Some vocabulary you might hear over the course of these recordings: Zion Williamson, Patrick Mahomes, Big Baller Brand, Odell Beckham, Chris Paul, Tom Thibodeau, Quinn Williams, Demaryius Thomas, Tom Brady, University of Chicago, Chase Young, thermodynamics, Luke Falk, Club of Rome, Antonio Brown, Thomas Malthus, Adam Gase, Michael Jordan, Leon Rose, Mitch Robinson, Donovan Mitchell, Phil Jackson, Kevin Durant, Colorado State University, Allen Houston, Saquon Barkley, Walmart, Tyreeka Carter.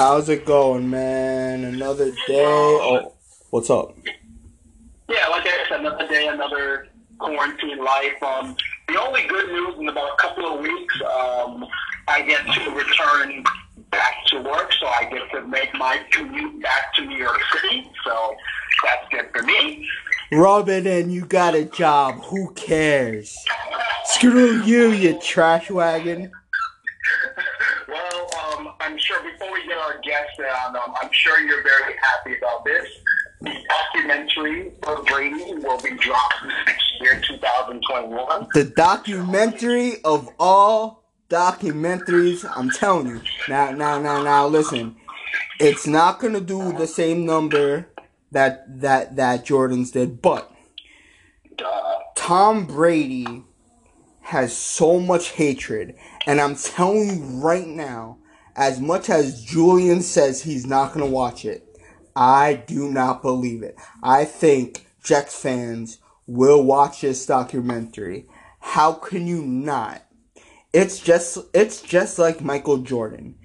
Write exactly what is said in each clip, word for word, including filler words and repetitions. How's it going, man? Another day. Oh, what's up? Yeah, like I said, another day, another quarantine life. Um, the only good news in about a couple of weeks, um, I get to return back to work, so I get to make my commute back to New York City. So that's good for me. Rub it in. You got a job. Who cares? Screw you, you trash wagon. Well, um, I'm sure before we get our guests down, um, I'm sure you're very happy about this. The documentary for Brady will be dropped next year, two thousand twenty-one. The documentary of all documentaries, I'm telling you. Now, now, now, now, listen. It's not going to do the same number that that that Jordan's did, but Tom Brady has so much hatred. And I'm telling you right now, as much as Julian says he's not going to watch it, I do not believe it. I think Jets fans will watch this documentary. How can you not? It's just it's just like Michael Jordan.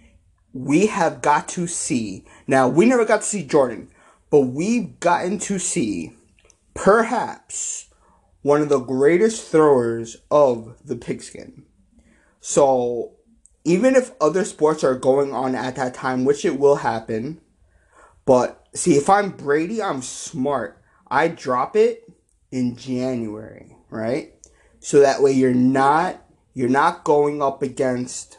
We have got to see. Now, we never got to see Jordan, but we've gotten to see perhaps one of the greatest throwers of the pigskin. So, even if other sports are going on at that time, which it will happen, but see, if I'm Brady, I'm smart. I drop it in January, right? So that way you're not you're not going up against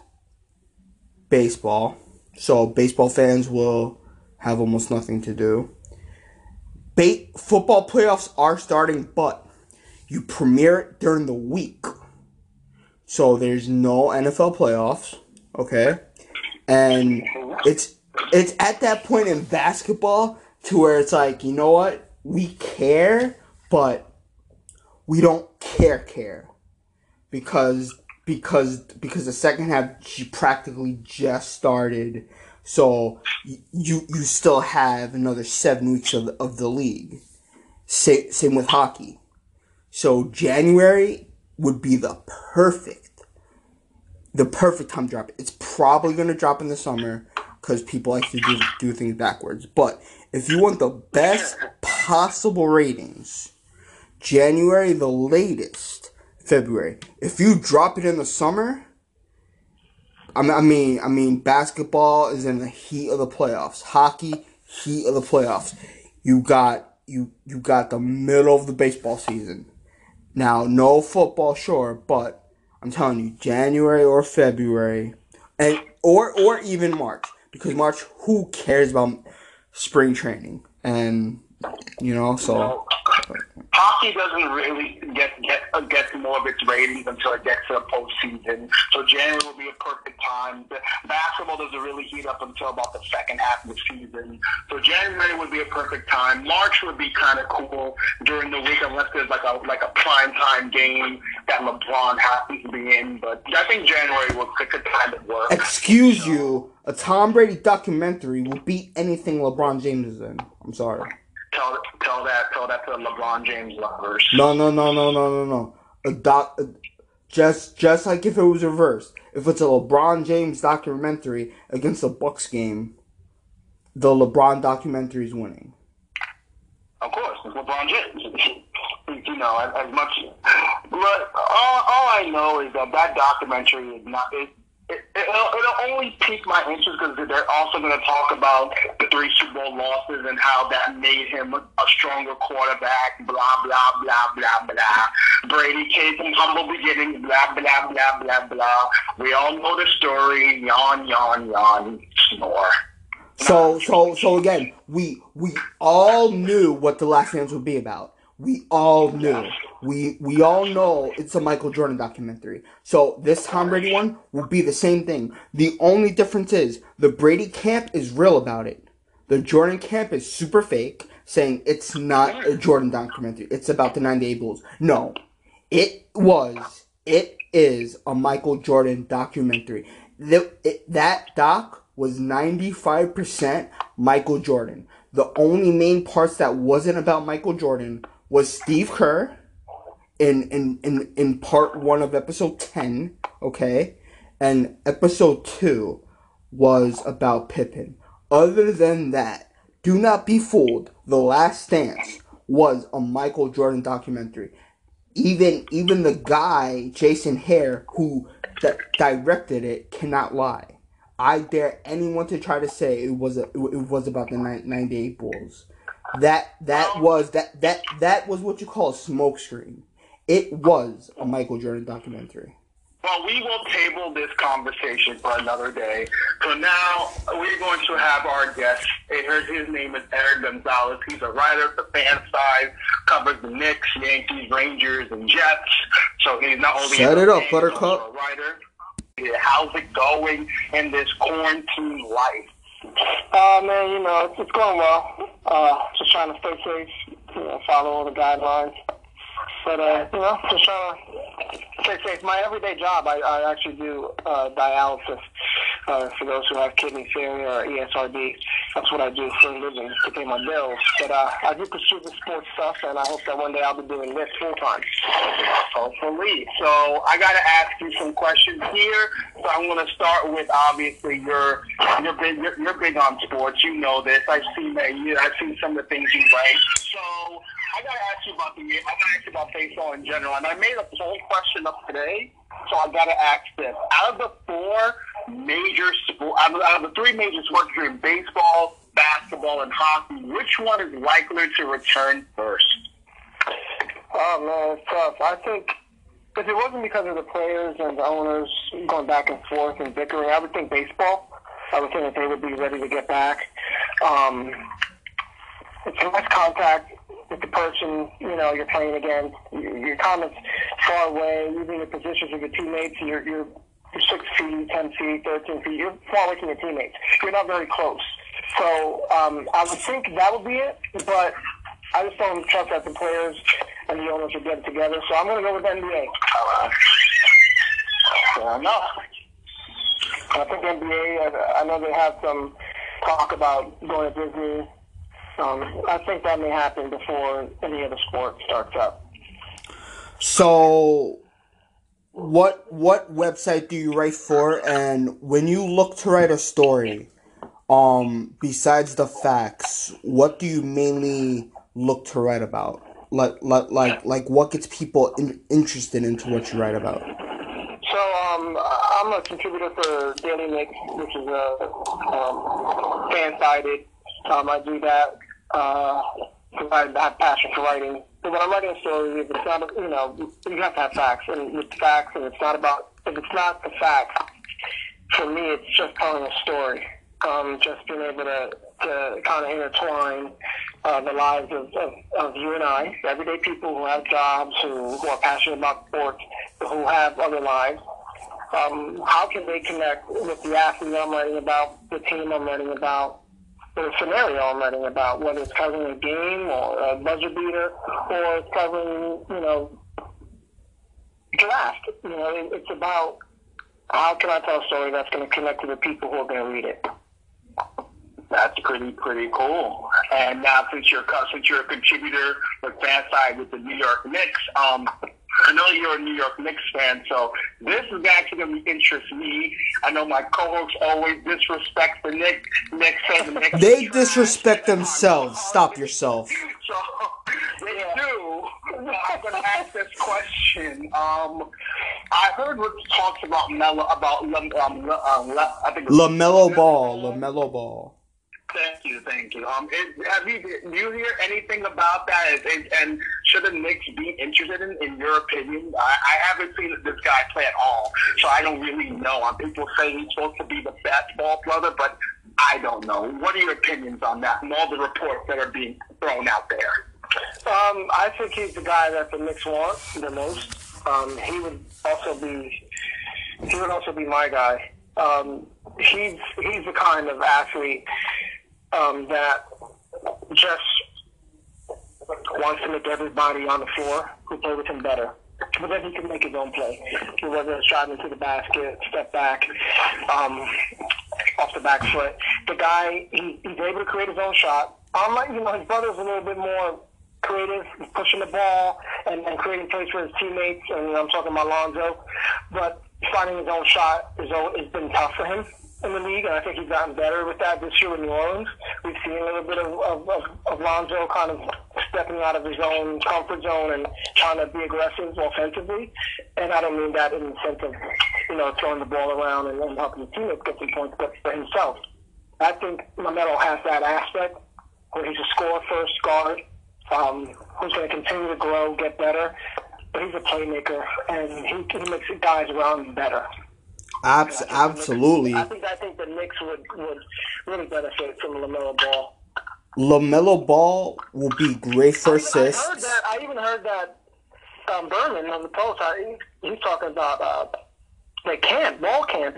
baseball. So baseball fans will have almost nothing to do. Ba- football playoffs are starting, but you premiere it during the week. So there's no N F L playoffs, okay? And it's it's at that point in basketball to where it's like, you know what? We care, but we don't care care. Because because because the second half practically just started. So you you still have another seven weeks of the, of the league. Same, same with hockey. So January would be the perfect, the perfect time to drop it. It's probably going to drop in the summer because people like to do, do things backwards. But if you want the best possible ratings, January the latest, February. If you drop it in the summer, I mean, I mean, basketball is in the heat of the playoffs. Hockey, heat of the playoffs. You got you you got the middle of the baseball season. Now, no football, sure, but I'm telling you, January or February, and or or even March, because March, who cares about spring training? And you know, so well, hockey doesn't really get get uh, get more of its ratings until it gets to the postseason. So January will be a perfect time. The basketball doesn't really heat up until about the second half of the season. So January would be a perfect time. March would be kind of cool during the week, unless there's like a like a prime time game that LeBron happens to be in. But I think January will pick a time to work. Excuse so. you, a Tom Brady documentary will beat anything LeBron James is in. I'm sorry. Tell, tell that, tell that to the LeBron James lovers. No, no, no, no, no, no, no. A doc, a, just, just like if it was reversed. If it's a LeBron James documentary against the Bucks game, the LeBron documentary is winning. Of course, it's LeBron James. You know, as, as much. But all, all I know is that that documentary is not. It, It, it'll, it'll only pique my interest because they're also going to talk about the three Super Bowl losses and how that made him a stronger quarterback, blah, blah, blah, blah, blah. Brady came from humble beginnings, blah, blah, blah, blah, blah. We all know the story, yawn, yawn, yawn, snore. So, so, so again, we we all knew what the last names would be about. We all knew. We we all know it's a Michael Jordan documentary. So this Tom Brady one will be the same thing. The only difference is the Brady camp is real about it. The Jordan camp is super fake, saying it's not a Jordan documentary. It's about the ninety-eight Bulls. No, it was. It is a Michael Jordan documentary. The, it, that doc was ninety-five percent Michael Jordan. The only main parts that wasn't about Michael Jordan was Steve Kerr in, in in in part one of episode ten, okay? And episode two was about Pippen. Other than that, do not be fooled. The Last Dance was a Michael Jordan documentary. Even even the guy, Jason Hare, who d- directed it, cannot lie. I dare anyone to try to say it was a, it was about the ninety-eight Bulls. That that was that that that was what you call a smokescreen. It was a Michael Jordan documentary. Well, we will table this conversation for another day. So now we're going to have our guest. His name is Eric Gonzalez. He's a writer for Fansided, covers the Knicks, Yankees, Rangers, and Jets. So he's not only Shut it up, fan, Buttercup. a writer. Yeah, how's it going in this quarantine life? Uh, man, you know, it's, it's going well. Uh, just trying to stay safe, you know, follow all the guidelines. But, uh, you know, just trying to stay safe. My everyday job, I, I actually do uh, dialysis uh, for those who have kidney failure or E S R D. That's what I do for a living, to pay my bills. But uh, I do pursue the sports stuff, and I hope that one day I'll be doing this full time. Hopefully. So I got to ask you some questions here. So I'm going to start with, obviously, you're, you're, big, you're, you're big on sports. You know this. I've seen that. I've seen some of the things you write. So I got to ask you about the year. I got to ask you about baseball in general. And I made a poll question up today, so I got to ask this. Out of the four major sports, out of the three major sports here, baseball, basketball, and hockey, which one is likely to return first? Oh, man, it's tough. I think if it wasn't because of the players and the owners going back and forth and bickering, I would think baseball. I would think that they would be ready to get back. Um, it's less contact with the person, you know, you're playing against. Your, your comments far away, using your positions with your teammates. You're, you're six feet, ten feet, thirteen feet. You're far away from your teammates. You're not very close. So um, I would think that would be it, but I just don't trust that the players and the owners are getting together. So I'm going to go with the N B A. Uh, fair enough. I think the N B A, I, I know they have some talk about going to Disney. Um, I think that may happen before any other sport starts up. So, what what website do you write for? And when you look to write a story, um, besides the facts, what do you mainly look to write about? Like like like, like what gets people in, interested into what you write about? So, um, I'm a contributor for Daily Knicks, which is a um, fan-sided. Um, I do that because uh, I have passion for writing. So when I'm writing a story, if it's not, you know, you have to have facts, and it's facts, and it's not about, if it's not the facts, for me, it's just telling a story. Um, just being able to, to kind of intertwine uh, the lives of, of, of you and I, everyday people who have jobs, who, who are passionate about sports, who have other lives. Um, how can they connect with the athlete I'm writing about, the team I'm writing about, the scenario I'm writing about, whether it's covering a game or a buzzer beater or it's covering, you know, draft. You know, it, it's about how can I tell a story that's going to connect to the people who are going to read it. That's pretty, pretty cool. And now since you're, since you're a contributor with Fansided with the New York Knicks, um, I know you're a New York Knicks fan, so this is actually going to interest me. I know my co-hosts always disrespect the Knicks. Knicks say the Knicks they disrespect themselves. Stop yourself. So, they yeah. do. So I'm going to ask this question. Um, I heard what talks about Melo, about um, uh, I think LaMelo Ball. LaMelo Ball. Thank you, thank you. Um, is, have you do you hear anything about that? Is, is, and should the Knicks be interested in, in your opinion? I, I haven't seen this guy play at all, so I don't really know. Um, people say he's supposed to be the best ball brother, but I don't know. What are your opinions on that and all the reports that are being thrown out there? Um, I think he's the guy that the Knicks want the most. Um, he would also be he would also be my guy. Um, he's he's the kind of athlete. Um, that just wants to make everybody on the floor who play with him better. But then he can make his own play. Whether it's driving to the basket, step back, um, off the back foot. The guy, he, he's able to create his own shot. Unlike, you know, his brother's a little bit more creative, pushing the ball and, and creating plays for his teammates. And I'm talking about Lonzo. But finding his own shot has been tough for him. in the league, and I think he's gotten better with that this year in New Orleans. We've seen a little bit of, of, of, of Lonzo kind of stepping out of his own comfort zone and trying to be aggressive offensively. And I don't mean that in the sense of, you know, throwing the ball around and, and helping the teammates get some points, but for himself. I think LaMelo has that aspect where he's a score-first guard um, who's going to continue to grow, get better. But he's a playmaker, and he, he makes the guys around him better. Abs- I absolutely. I think, I think the Knicks would, would really benefit from LaMelo Ball. LaMelo Ball will be great for assists. I, heard that, I even heard that um, Berman on the Post, I, he, he's talking about uh, they can't, ball camp,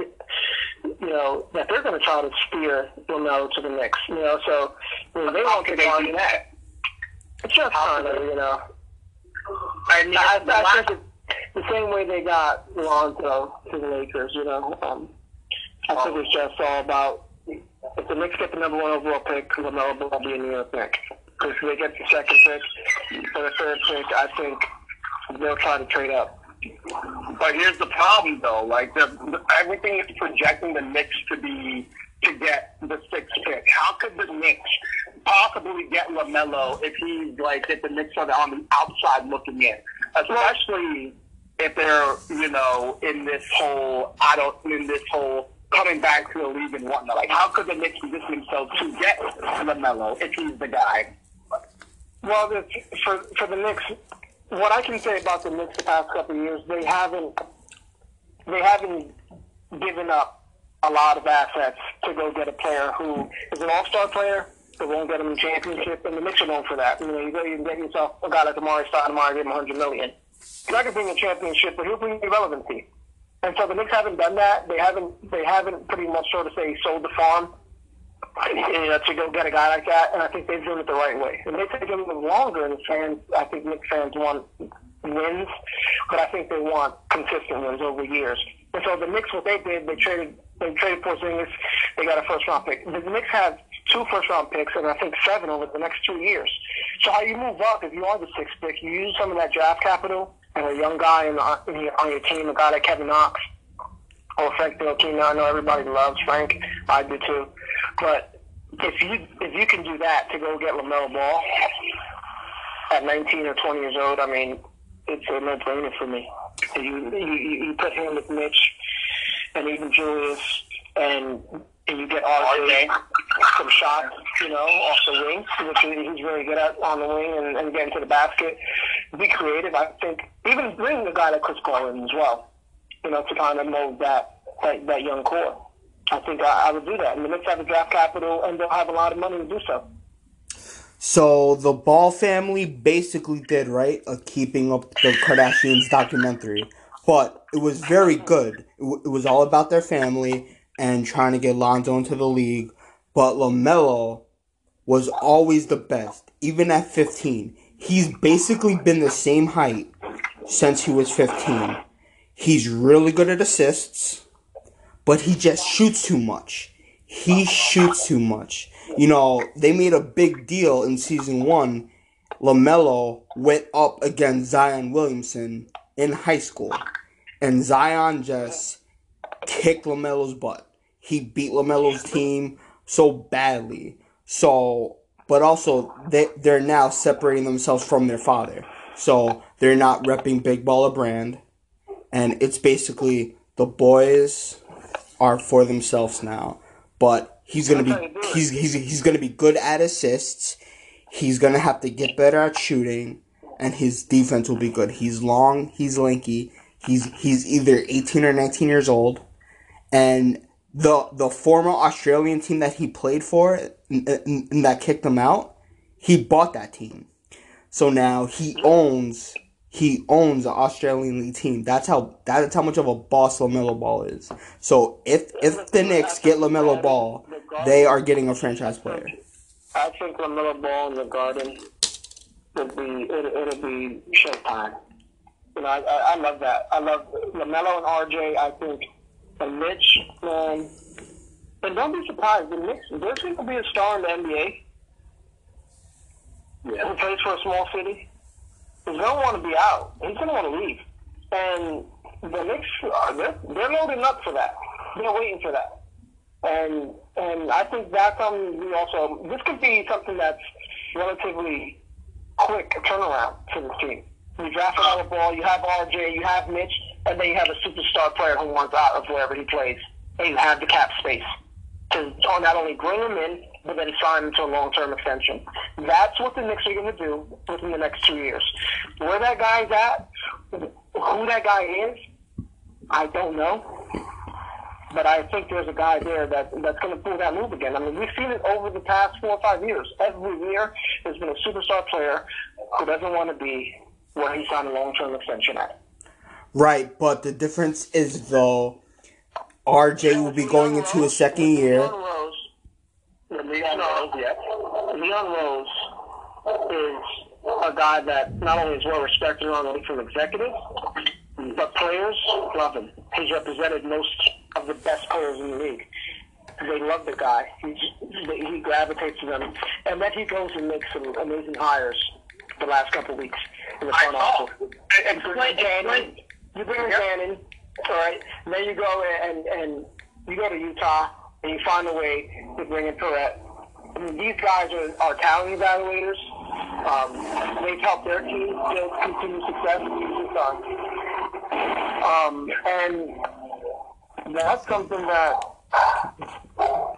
you know, that they're going to try to steer LaMelo to the Knicks, you know, so you know, they won't get on to that. It's just kind of, you know. I, mean, I, I think the same way they got Lonzo to the Lakers, you know. Um, I think it's just all about if the Knicks get the number one overall pick, LaMelo will be a New York Knicks. If they get the second pick or the third pick, I think they'll try to trade up. But here's the problem, though. Like the, everything is projecting the Knicks to be to get the sixth pick. How could the Knicks possibly get LaMelo if he's like if the Knicks are on the outside looking in, especially if they're you know in this whole I don't in this whole coming back to the league and whatnot. Like how could the Knicks position themselves to get LaMelo if he's the guy? Well, the, for for the Knicks. What I can say about the Knicks the past couple of years, they haven't they haven't given up a lot of assets to go get a player who is an all-star player that won't get him a championship, and the Knicks are known for that. You know, you go you can get yourself a guy like Amari Stoudemire, give him one hundred million dollars. He's not going to bring a championship, but he'll bring relevancy. And so the Knicks haven't done that. They haven't they haven't pretty much, so to say, sold the farm to go get a guy like that, and I think they've done it the right way. It may take a little longer, and fans, I think Knicks fans want wins, but I think they want consistent wins over years. And so the Knicks, what they did, they traded, they traded Porzingis, they got a first round pick. The Knicks have two first round picks, and I think seven over the next two years. So how you move up if you are the sixth pick? You use some of that draft capital and a young guy in the, in the, on your team, a guy like Kevin Knox. Oh, Frank Ntilikina, I know everybody loves Frank. I do too. But if you if you can do that to go get LaMelo Ball at nineteen or twenty years old, I mean, it's a no-brainer for me. You, you you put him with Mitch and even Julius, and and you get R J some shots, you know, off the wing, which he's really good at on the wing and, and getting to the basket. Be creative, I think. Even bring the guy like Chris Paul in as well. You know, to kind of mold that, that that young core. I think I, I would do that. And the Knicks have the draft capital, and they'll have a lot of money to do so. So the Ball family basically did, right, a Keeping Up the Kardashians documentary. But it was very good. It, w- it was all about their family and trying to get Lonzo into the league. But LaMelo was always the best, even at fifteen. He's basically been the same height since he was fifteen. He's really good at assists, but he just shoots too much. He shoots too much. You know, they made a big deal in season one. LaMelo went up against Zion Williamson in high school, and Zion just kicked LaMelo's butt. He beat LaMelo's team so badly. So, but also, they, they're now separating themselves from their father. So, they're not repping Big Baller Brand. And it's basically the boys are for themselves now. But he's gonna be he's he's he's gonna be good at assists. He's gonna have to get better at shooting, and his defense will be good. He's long, he's lanky, he's he's either eighteen or nineteen years old. And the the former Australian team that he played for and, and that kicked him out, he bought that team. So now he owns He owns the Australian League team. That's how that's how much of a boss LaMelo Ball is. So if if the Knicks get LaMelo Ball, they are getting a franchise player. I think LaMelo Ball in the Garden would be it, it'll be showtime. You know, I, I, I love that. I love LaMelo and R J. I think and Mitch. Man, and don't be surprised. The Knicks, they're going to be a star in the N B A. Yeah, who plays for a small city. He's going to want to be out. He's going to want to leave. And the Knicks, they're, they're loading up for that. They're waiting for that. And and I think that's something we also, this could be something that's relatively quick turnaround for the team. You draft Lonzo Ball, you have R J, you have Mitch, and then you have a superstar player who wants out of wherever he plays, and you have the cap space to not only bring him in, but then sign him to a long-term extension. That's what the Knicks are going to do within the next two years. Where that guy's at, who that guy is, I don't know. But I think there's a guy there that that's going to pull that move again. I mean, we've seen it over the past four or five years. Every year, there's been a superstar player who doesn't want to be where he signed a long-term extension at. Right, but the difference is, though, R J will be going into his second year. Leon Rose, Leon Rose, yeah. Leon Rose is a guy that not only is well-respected on the league from executives, but players love him. He's represented most of the best players in the league. They love the guy. He, he gravitates to them. And then he goes and makes some amazing hires the last couple of weeks in the front office. And you bring Gannon. You bring Gannon. All right. Then you go and, and you go to Utah and you find a way to bring in Perrette. I mean, these guys are, are talent evaluators. Um, they've helped their team build continued success. Um, and that's something that, I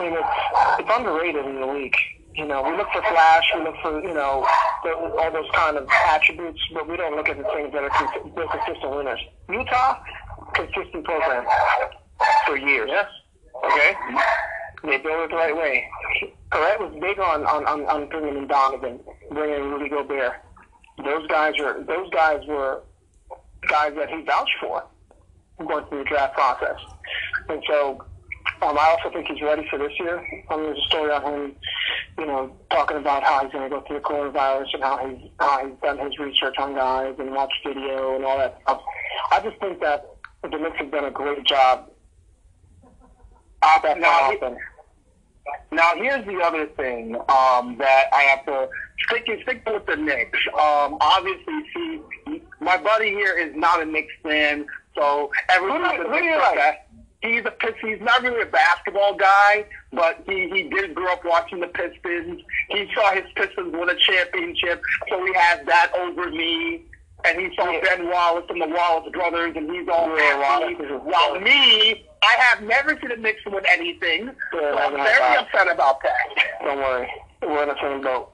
mean, it's, it's underrated in the league. You know, we look for flash, we look for, you know, all those kind of attributes, but we don't look at the things that are cons- they're consistent winners. Utah, consistent program for years. Yes. Okay? They build it the right way. Correct was big on, on, on, on bringing in Donovan, bringing in Rudy Gobert. Those guys are, those guys were guys that he vouched for going through the draft process. And so um, I also think he's ready for this year. I mean, there's a story on him, you know, talking about how he's going to go through the coronavirus and how he's, how he's done his research on guys and watched video and all that stuff. I just think that the Knicks have done a great job. Now, now here's the other thing um, that I have to stick stick with the Knicks. Um, obviously, see, my buddy here is not a Knicks fan, so everyone who, who do you like? He's a Pistons. He's not really a basketball guy, but he, he did grow up watching the Pistons. He saw his Pistons win a championship, so he has that over me. And he saw yeah. Ben Wallace and the Wallace brothers, and he's all happy. Yeah, while me, I have never seen a Knicks win anything, yeah, so I'm very upset about that. Don't worry. We're in the same boat.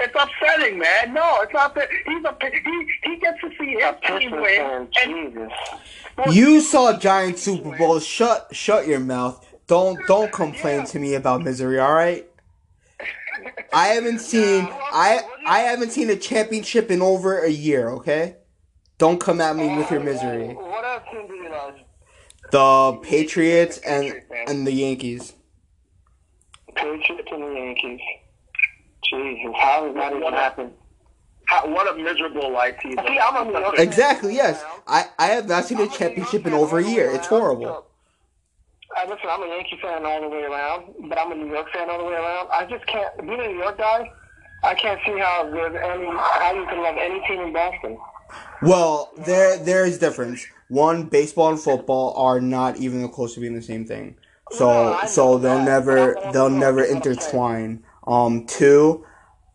It's upsetting, man. No, it's not that he's a he. He gets to see his team win. And, well, you saw a Giants Super Bowl. Shut, shut your mouth. Don't, don't complain yeah. to me about misery. All right. I haven't seen I I haven't seen a championship in over a year. Okay, don't come at me with your misery. What else do you like? The Patriots and and the Yankees. Patriots and the Yankees. Jesus, how does that even happen? How, what a miserable life he's living. Exactly. Yes, I, I have not seen a championship in over a year. It's horrible. I, listen, I'm a Yankee fan all the way around, but I'm a New York fan all the way around. I just can't, being a New York guy, I can't see how there's any how you can love any team in Boston. Well, there there is difference. One, baseball and football are not even close to being the same thing. So no, so they'll that. never they'll never intertwine. Um, two,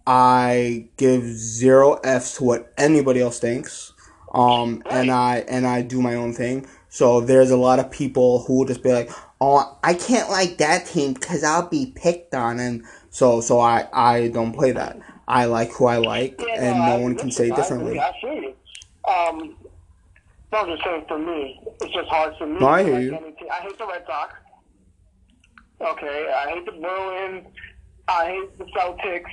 I give zero F's to what anybody else thinks. Um, right. and I and I do my own thing. So there's a lot of people who will just be like, oh, I can't like that team because I'll be picked on. And so so I, I don't play that. I like who I like, yeah, and no, no one I, can say I, differently. I hear you. Um, no, I'm just saying for me, it's just hard for me. No, I hear you. I hate the Red Sox. Okay, I hate the Bruins. I hate the Celtics.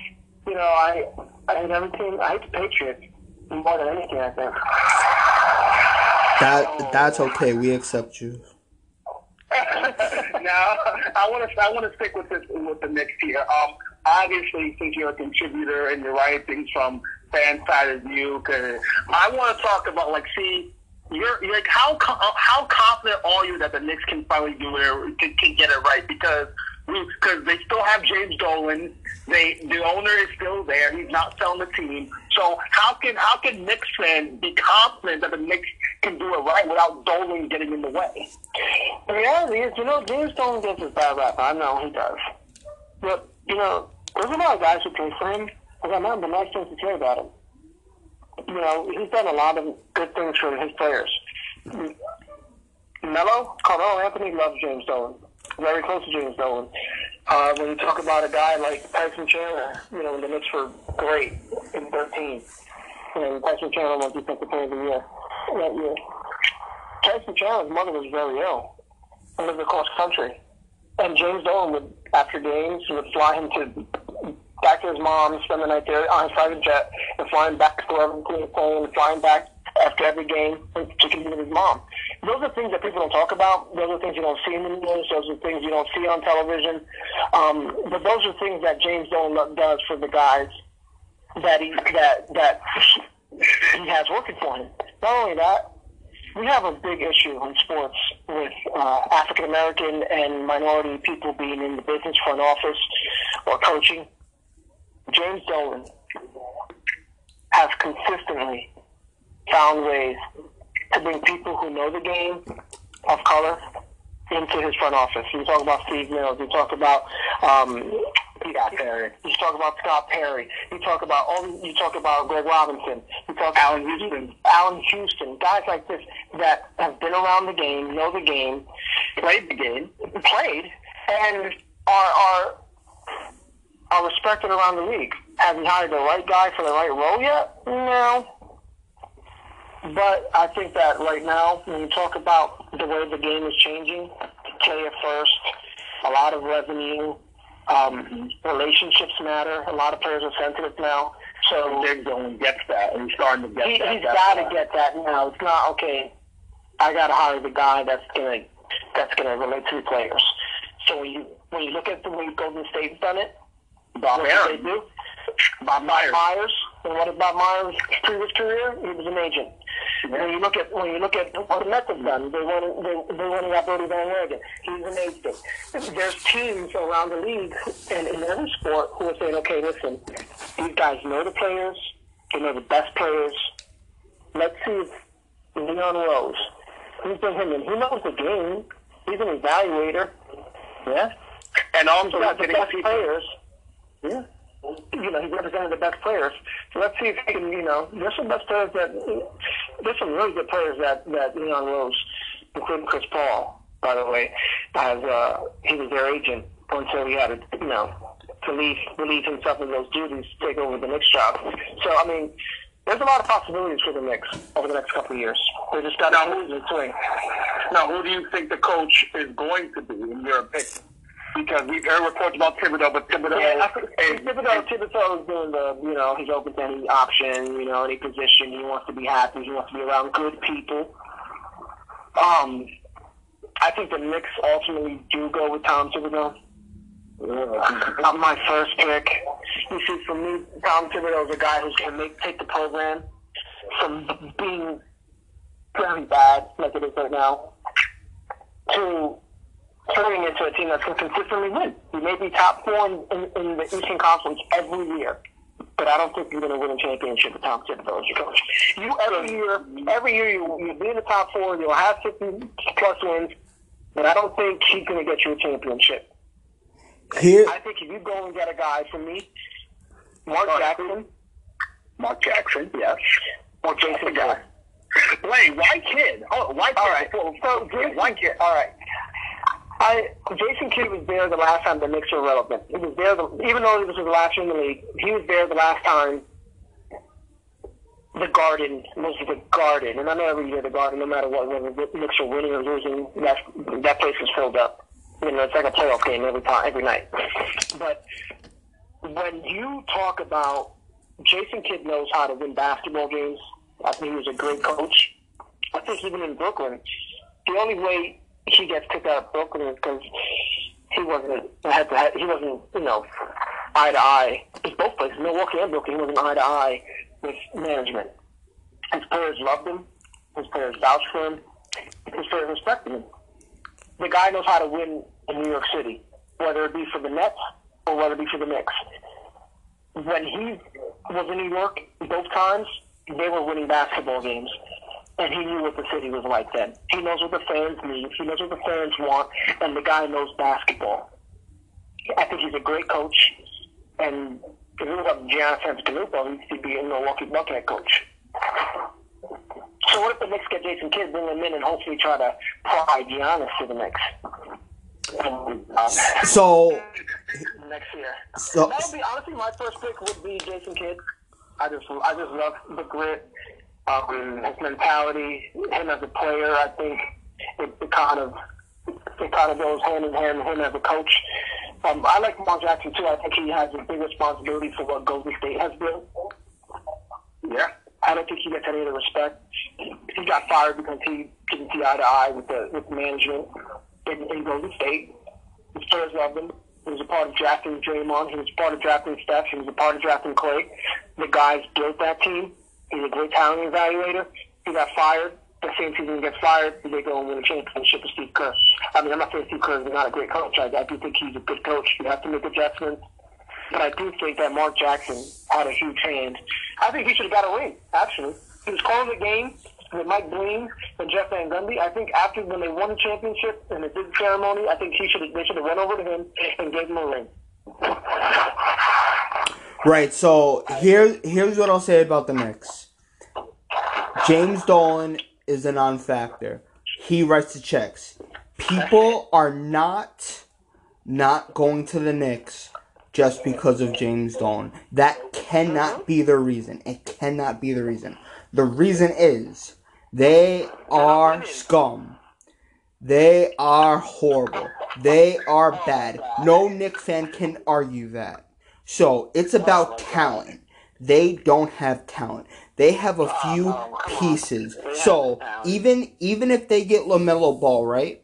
You know, I, I hate everything. I hate the Patriots more than anything, I think. That that's okay. We accept you. Now, I want to I want to stick with this with the Knicks here. Um, obviously, since you're a contributor and you're writing things from Fansided View, because I want to talk about like, see, you're, you're like how how confident are you that the Knicks can finally do it, or can, can get it right? Because because they still have James Dolan. They the owner is still there. He's not selling the team. So how can how can Knicks fans be confident that the Knicks can do it right without Dolan getting in the way? The reality is, you know, James Dolan gets his bad rap. I know he does. But, you know, there's a lot of guys who play for him. As I know, the nice things to say about him. You know, he's done a lot of good things for his players. Melo, Carmelo Anthony loves James Dolan. Very close to James Dolan. Uh, when you talk about a guy like Tyson Chandler, you know, when the Knicks were great in thirteen, you know, Tyson Chandler was defensive player of the year that year. Tyson Chandler's mother was very ill and lived across country. And James Dolan would, after games, would fly him to back to his mom, spend the night there on his private jet, and fly him back to wherever he was playing, and fly him back after every game to compete with his mom. Those are things that people don't talk about. Those are things you don't see in the news. Those are things you don't see on television. Um, but those are things that James Dolan does for the guys that he that that he has working for him. Not only that, we have a big issue in sports with uh, African American and minority people being in the business, front office, or coaching. James Dolan has consistently found ways to bring people who know the game of color into his front office. You talk about Steve Mills, you talk about um, Scott Perry, you talk about Scott Perry, you talk about all, you talk about Greg Robinson, you talk about Allen Houston, Allen Houston, guys like this that have been around the game, know the game, played the game, played, and are are are respected around the league. Have you hired the right guy for the right role yet? No. But I think that right now, when you talk about the way the game is changing, player first, a lot of revenue, um, relationships matter. A lot of players are sensitive now. So James Dolan gets that. He's starting to get he, that. He's got to get that now. It's not, okay, I got to hire the guy that's going to that's gonna relate to the players. So when you, when you look at the way Golden State's done it, Bob Myers. They do? Bob Myers. Myers. And what did Bob Myers' previous career? He was an agent. Yeah. When you look at when you look at what the Mets have done, they went they they went and got Bernie Van Wagen. He's an agent. There's teams around the league and in every sport who are saying, okay, listen, these guys know the players, they know the best players. Let's see if Leon Rose, who's been him in, he knows the game. He's an evaluator. Yeah. And also he's got the best people. players. Yeah. You know, he represented the best players. So let's see if he can, you know, there's some best players that, there's some really good players that, that Leon Rose, including Chris Paul, by the way, as, uh, he was their agent until he had to, you know, to leave, relieve himself of those duties to take over the Knicks job. So, I mean, there's a lot of possibilities for the Knicks over the next couple of years. They just got to lose the swing. Now, who do you think the coach is going to be in your opinion? Because we've heard reports about Thibodeau, but Thibodeau, yeah, is, Thibodeau, is, Thibodeau is doing the, you know, he's open to any option, you know, any position. He wants to be happy. He wants to be around good people. Um, I think the Knicks ultimately do go with Tom Thibodeau. Yeah. Not my first pick. You see, for me, Tom Thibodeau is a guy who's going to take the program from being very bad, like it is right now, to turning into a team that's going to consistently win. You may be top four in, in, in the Eastern Conference every year, but I don't think you're going to win a championship with Tom Thibodeau as your coach. You every year, every year you, you'll be in the top four, you'll have fifty plus wins, but I don't think he's going to get you a championship. Here, I think if you go and get a guy for me, Mark Jackson, Mark Jackson, yes, or Jason Kidd. Wait, why Kidd? Oh, why Kidd? All right, well, so Jason, why Kidd? All right. I, Jason Kidd was there the last time the Knicks were relevant. He was there, the, even though this was the last year in the league, he was there the last time the Garden was the Garden. And I know every year the Garden, no matter what, whether the Knicks are winning or losing, that, that place is filled up. You know, it's like a playoff game every time, every night. But when you talk about Jason Kidd knows how to win basketball games, I think he was a great coach. I think even in Brooklyn, the only way he gets kicked out of Brooklyn because he wasn't head to head. He wasn't, you know, eye to eye. It's both places, Milwaukee and Brooklyn. He wasn't eye to eye with management. His players loved him. His players vouched for him. His players respected him. The guy knows how to win in New York City. whether it be for the Nets or whether it be for the Knicks. When he was in New York both times, they were winning basketball games. And he knew what the city was like then. He knows what the fans need. He knows what the fans want. And the guy knows basketball. I think he's a great coach. And if it was up to Giannis Antetokounmpo, he'd be a Milwaukee Buckhead coach. So what if the Knicks get Jason Kidd, bring him in, and hopefully try to pry Giannis to the Knicks? Um, so next year, so, that would be honestly my first pick would be Jason Kidd. I just, I just love the grit, um, his mentality, him as a player. I think it, it kind of, it kind of goes hand in hand with him as a coach. Um, I like Mark Jackson too. I think he has a big responsibility for what Golden State has built. Yeah. I don't think he gets any of the respect. He got fired because he didn't see eye to eye with the with management in, in Golden State. His players loved him. He was a part of drafting Draymond. He was a part of drafting Steph. He was a part of drafting Klay. The guys built that team. He's a great talent evaluator. He got fired. The same season he gets fired, they go and win a championship with Steve Kerr. I mean, I'm not saying Steve Kerr is not a great coach. I, I do think he's a good coach. You have to make adjustments. But I do think that Mark Jackson had a huge hand. I think he should have got a ring, actually. He was calling the game with Mike Breen and Jeff Van Gundy. I think after when they won the championship and the big ceremony, I think he should have, they should have went over to him and gave him a ring. Right, so here, here's what I'll say about the Knicks. James Dolan is a non-factor. He writes the checks. People are not not going to the Knicks just because of James Dolan. That cannot be the reason. It cannot be the reason. The reason is they are scum. They are horrible. They are bad. No Knicks fan can argue that. So it's about talent. They don't have talent. They have a few pieces. So even even if they get LaMelo Ball, right?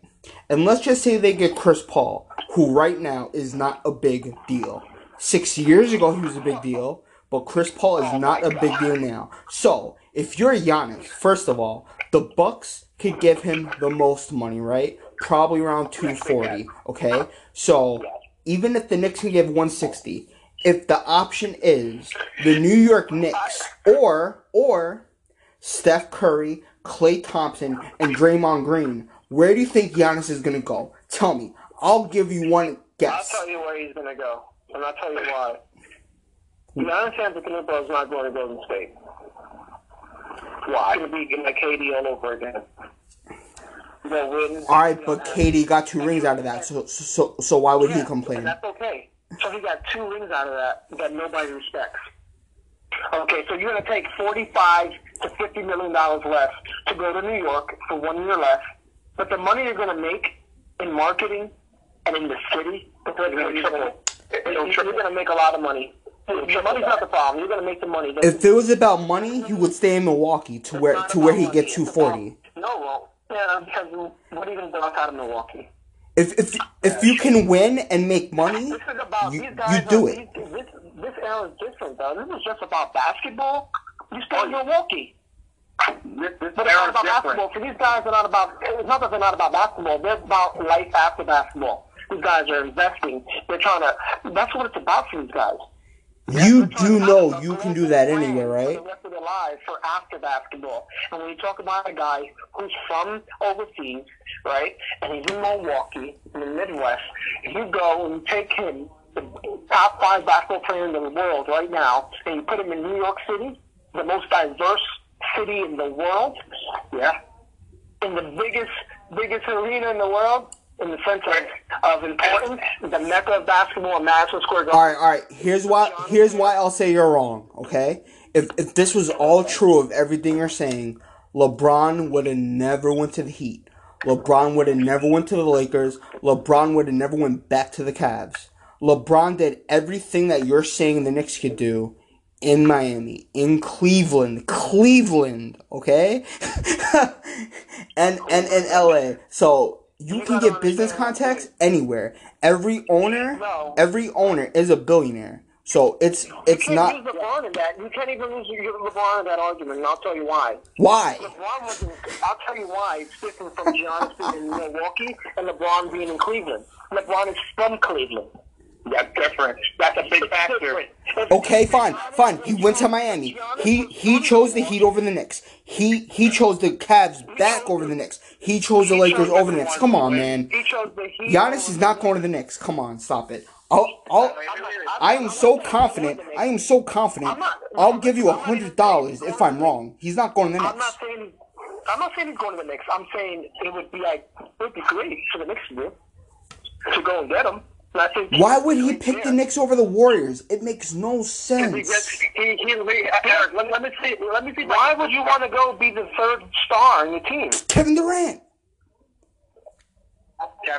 And let's just say they get Chris Paul, who right now is not a big deal. Six years ago, he was a big deal, but Chris Paul is not a big deal now. So, if you're Giannis, first of all, the Bucks could give him the most money, right? Probably around two forty, okay? So, even if the Knicks can give one sixty, if the option is the New York Knicks or, or Steph Curry, Klay Thompson, and Draymond Green, where do you think Giannis is going to go? Tell me. I'll give you one guess. I'll tell you where he's going to go, and I'll tell you why. Giannis Antetokounmpo is not going to Golden State. Why? He's going to be like K D all over again. All right, but K D got two rings out of that, so so so why would yeah, he complain? That's okay. So he got two rings out of that that nobody respects. Okay, so you're going to take forty-five to fifty million dollars less to go to New York for one year less. But the money you're going to make in marketing and in the city, it's going to be triple. You're going to make a lot of money. The money's not the problem. You're going to make the money. If it was about money, he would stay in Milwaukee to where to where he gets two forty. No, well, yeah, because what are you going to do outside of Milwaukee? If if if you can win and make money, this is about, you, these guys you do are, it. These, this, this era is different, though. This is just about basketball. You stay in Milwaukee. This, this but it's not about different. Basketball. For these guys, they're not about, it's not that they're not about basketball. They're about life after basketball. These guys are investing. They're trying to, that's what it's about for these guys. You do know you can do that anywhere, right? For the rest of their lives for after basketball. And when you talk about a guy who's from overseas, right, and he's in Milwaukee, in the Midwest, if you go and you take him, the top five basketball player in the world right now, and you put him in New York City, the most diverse city in the world, yeah, in the biggest, biggest arena in the world, in the sense of, of importance, the mecca of basketball and Madison Square Garden. All right, all right. Here's why. Here's why I'll say you're wrong. Okay, if if this was all true of everything you're saying, LeBron would have never went to the Heat. LeBron would have never went to the Lakers. LeBron would have never went back to the Cavs. LeBron did everything that you're saying the Knicks could do. In Miami, in Cleveland, Cleveland, okay, and and in L A. So you, you can get business contacts anywhere. Every owner, no. every owner is a billionaire. So it's it's you can't not. Use LeBron in that. You can't even use LeBron in that argument, and I'll tell you why. Why? LeBron was in, I'll tell you why. It's different from Giannis being in Milwaukee and LeBron being in Cleveland. LeBron is from Cleveland. That's different. That's a big factor. Okay, fine, fine. He went to Miami. He he chose the Heat over the Knicks. He he chose the Cavs back over the Knicks. He chose the Lakers over the Knicks. Come on, man. Giannis is not going to the Knicks. Come on, stop it. I'll, I'll, I am so confident. I am so confident. I'll give you a hundred dollars if I'm wrong. He's not going to the Knicks. I'm not saying he's going to the Knicks. I'm saying it would be like it would be great for the Knicks to to go and get him. Why would he pick the Knicks over the Warriors? It makes no sense. He, he, he, Eric, let, let me see. Let me see. Why would you want to go be the third star on your team? Kevin Durant.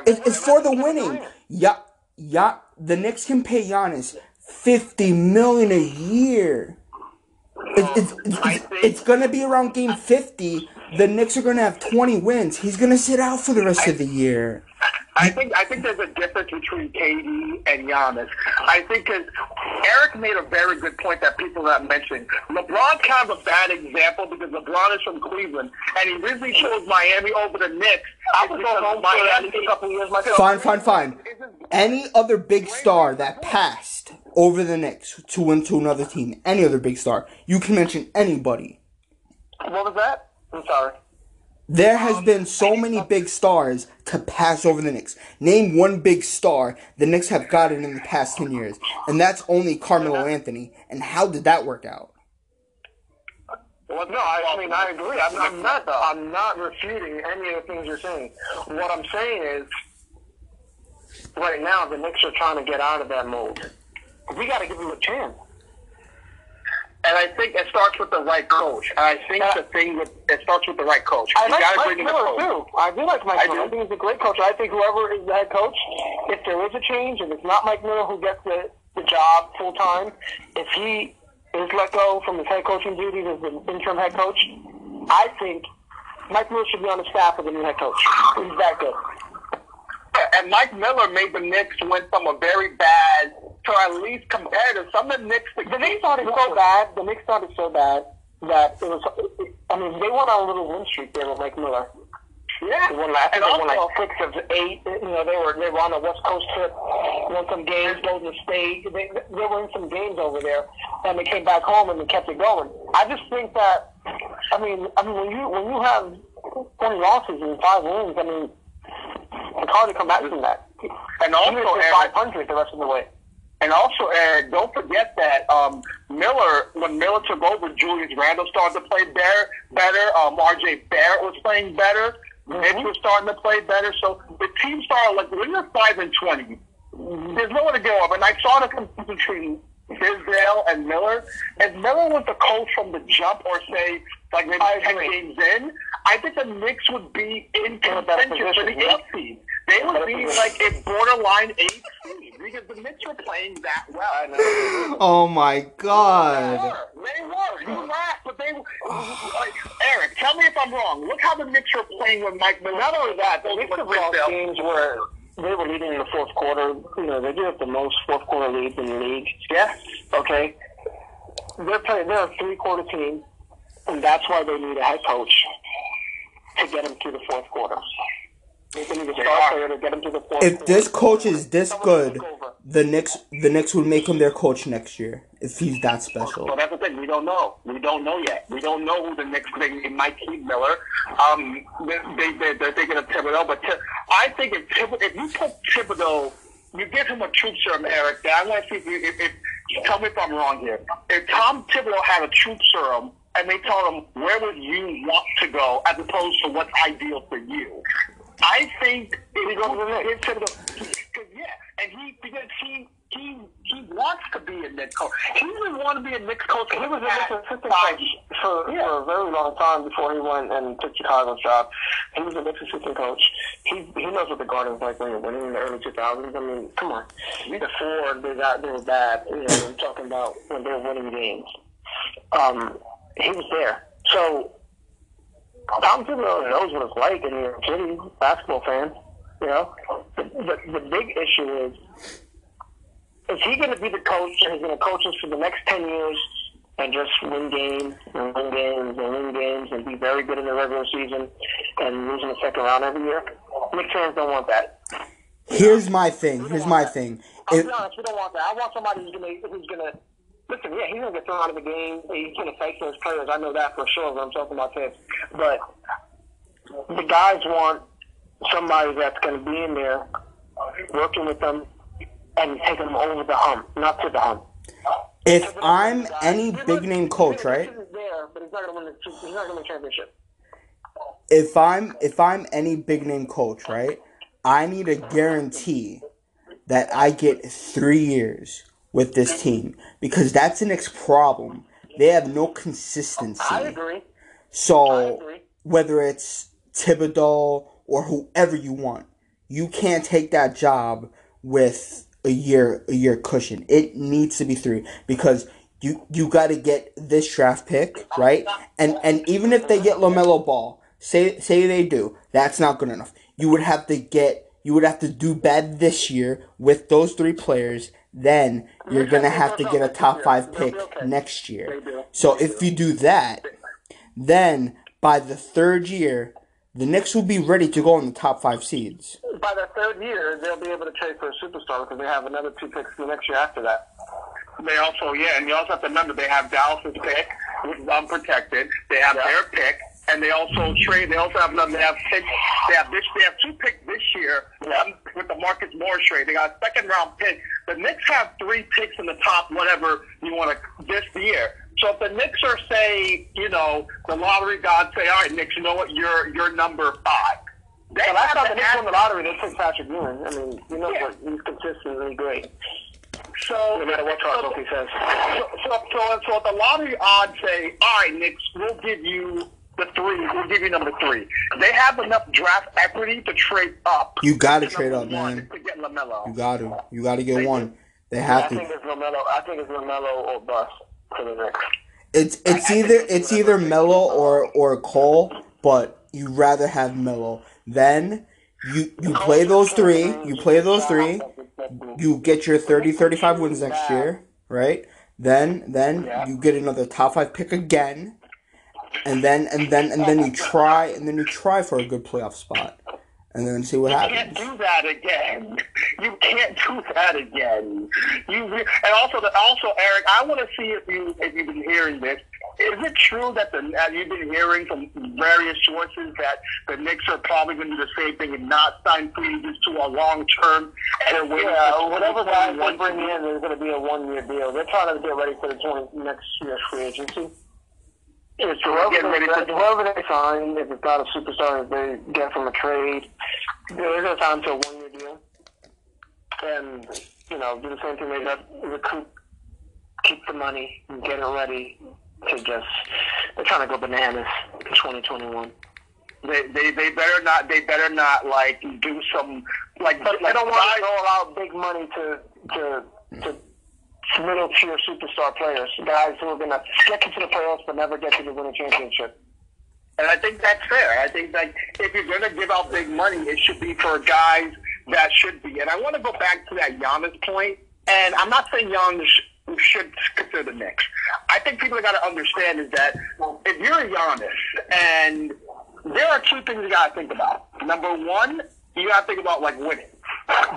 It's, it's for the winning. Yeah, yeah. The Knicks can pay Giannis fifty million a year. It's, it's, it's, it's, it's gonna be around game fifty. The Knicks are gonna have twenty wins. He's gonna sit out for the rest of the year. I think I think there's a difference between K D and Giannis. I think because Eric made a very good point that people are not mentioning. LeBron's kind of a bad example because LeBron is from Cleveland, and he really chose Miami over the Knicks. I was going home Miami for a couple years myself. Fine, fine, fine. Any other big star that passed over the Knicks to win to another team, any other big star, you can mention anybody. What was that? I'm sorry. There has been so many big stars to pass over the Knicks. Name one big star the Knicks have gotten in the past ten years, and that's only Carmelo Anthony. And how did that work out? Well, no, I, I mean I agree. I'm, I'm not. I'm not refuting any of the things you're saying. What I'm saying is, right now the Knicks are trying to get out of that mode. We got to give them a chance. And I think it starts with the right coach. I think uh, the thing with it starts with the right coach. I you like gotta Mike bring Miller in the coach. Too. I do like Mike I Miller. Do. I think he's a great coach. I think whoever is the head coach, if there is a change, if it's not Mike Miller who gets the, the job full time, if he is let go from his head coaching duties as the interim head coach, I think Mike Miller should be on the staff of the new head coach. He's that good. And Mike Miller made the Knicks win from a very bad. So at least competitive. Some of the Knicks, the Knicks started so bad. The Knicks started so bad that it was. I mean, they went on a little win streak there with Mike Miller. Yeah, they won last. And they also, won like six of eight. You know, they were they were on a West Coast trip, won some games, Golden State. They they were in some games over there, and they came back home and they kept it going. I just think that. I mean, I mean, when you when you have twenty losses and five wins, I mean, it's hard to come back from that. And also, five hundred the rest of the way. And also, Eric, don't forget that um, Miller, when Miller took over, Julius Randle started to play better. better. Um, R J Barrett was playing better. Mm-hmm. Mitch was starting to play better. So the team started, like, when you're five and twenty, mm-hmm. there's nowhere to go up. And I saw the comparison between Fisdale and Miller. If Miller was the coach from the jump or, say, like maybe ten games in, I think the Knicks would be in contention for the eighth seed. They would be like a borderline eighth seed because the Knicks were playing that well. Oh my God! They were. They were. You laugh, but they. Like, Eric, tell me if I'm wrong. Look how the Knicks were playing with Mike Miller. Not only that, the Knicks have games where they were leading in the fourth quarter. You know, they do have the most fourth quarter leads in the league. Yeah. Okay. They're playing. They're a three quarter team. And that's why they need a head coach to get him through the fourth quarter. They need a star player to get him through the fourth quarter. If this coach is this good, the Knicks, the Knicks would make him their coach next year if he's that special. Well, that's the thing. We don't know. We don't know yet. We don't know who the Knicks thing. It might keep Miller. Um, they, they, they, they're thinking of Thibodeau. But Thib- I think if, Thib- if you put Thibodeau, you give him a truth serum, Eric. Then I want to see if you if, if, tell me if I'm wrong here. If Tom Thibodeau had a truth serum, and they tell them, where would you want to go as opposed to what's ideal for you? I think he goes to the Knicks. Yeah, and he, because he, he, he wants to be a Knicks coach. He didn't want to be a Knicks coach. He was a Knicks assistant coach for, yeah. for a very long time before he went and took Chicago's job. He was a Knicks assistant coach. He he knows what the Garden's like when you're winning in the early two thousands. I mean, come on. Before they got they were bad, you know, I'm talking about when they were winning games. Um... He was there. So, Tom Thibodeau knows what it's like in New York City, basketball fan. You know, the, the, the big issue is, is he going to be the coach that is going to coach us for the next ten years and just win games and win games and win games and be very good in the regular season and lose in the second round every year? Knicks fans don't want that. Here's my thing. Here's my thing. I'll be honest, we don't want that. I want somebody who's going to, who's going to listen, yeah, he's going to get thrown out of the game. He's going to fight those players. I know that for sure when I'm talking about this. But the guys want somebody that's going to be in there working with them and take them over the hump, not to the hump. If I'm any big-name coach, right? If I'm if I'm any big-name coach, right, I need a guarantee that I get three years with this team because that's the next problem. They have no consistency. I agree. So whether it's Thibodeau or whoever you want, you can't take that job with a year a year cushion. It needs to be three because you you got to get this draft pick, right? And and even if they get LaMelo Ball, say say they do, that's not good enough. You would have to get you would have to do bad this year with those three players. Then you're gonna have to get a top five pick next year. So if you do that, then by the third year, the Knicks will be ready to go in the top five seeds. By the third year, they'll be able to trade for a superstar because they have another two picks the next year after that. They also, yeah, and you also have to remember they have Dallas's pick, which is unprotected. They have yeah. their pick, and they also trade. They also have another. They have six. They have this. They have two picks this year um, with the Marcus Morris trade. They got a second round pick. The Knicks have three picks in the top, whatever you want to this year. So if the Knicks are, say, you know, the lottery gods say, all right, Knicks, you know what, you're you're number five. The last time the Knicks won the lottery, they took Patrick Ewing. I mean, you know yeah. what, he's consistently great. So no matter what Charles Oakley says. So, so, so, so if the lottery odds say, all right, Knicks, we'll give you the three, we'll give you number three. They have enough draft equity to trade up. You got to trade up, man. To get LaMelo. You got to. You got to get they one. Do. They have I to. Think it's LaMelo, I think it's LaMelo or bust. It's it's either it's either Melo or, or Cole, but you rather have Melo. Then you you play those three, you play those three, you get your thirty, thirty-five wins next year, right? Then then you get another top five pick again, and then and then and then you try and then you try for a good playoff spot. And then see what you happens. You can't do that again. You can't do that again. You and also, the, also, Eric, I want to see if you if you've been hearing this. Is it true that the that you've been hearing from various sources that the Knicks are probably going to do the same thing and not sign free agents to a long term? And wait, yeah, whatever guys they bring in, there's going to be a one year deal. They're trying to get ready for the twenty next year's free agency. It's whoever they sign, if it's not a superstar, if they get from a trade, they're going to sign to a one-year deal. And, you know, do the same thing. They got recoup, keep the money, and get it ready to just, they're trying to go bananas in twenty twenty-one. They, they they better not, they better not, like, do some, like, but like, they don't want to roll out big money to, to, to, middle tier superstar players, guys who are going to get into the playoffs but never get to the winning championship. And I think that's fair. I think that if you're going to give out big money, it should be for guys that should be. And I want to go back to that Giannis point. And I'm not saying Giannis should consider the Knicks. I think people have got to understand is that if you're a Giannis, and there are two things you got to think about. Number one, you got to think about like winning.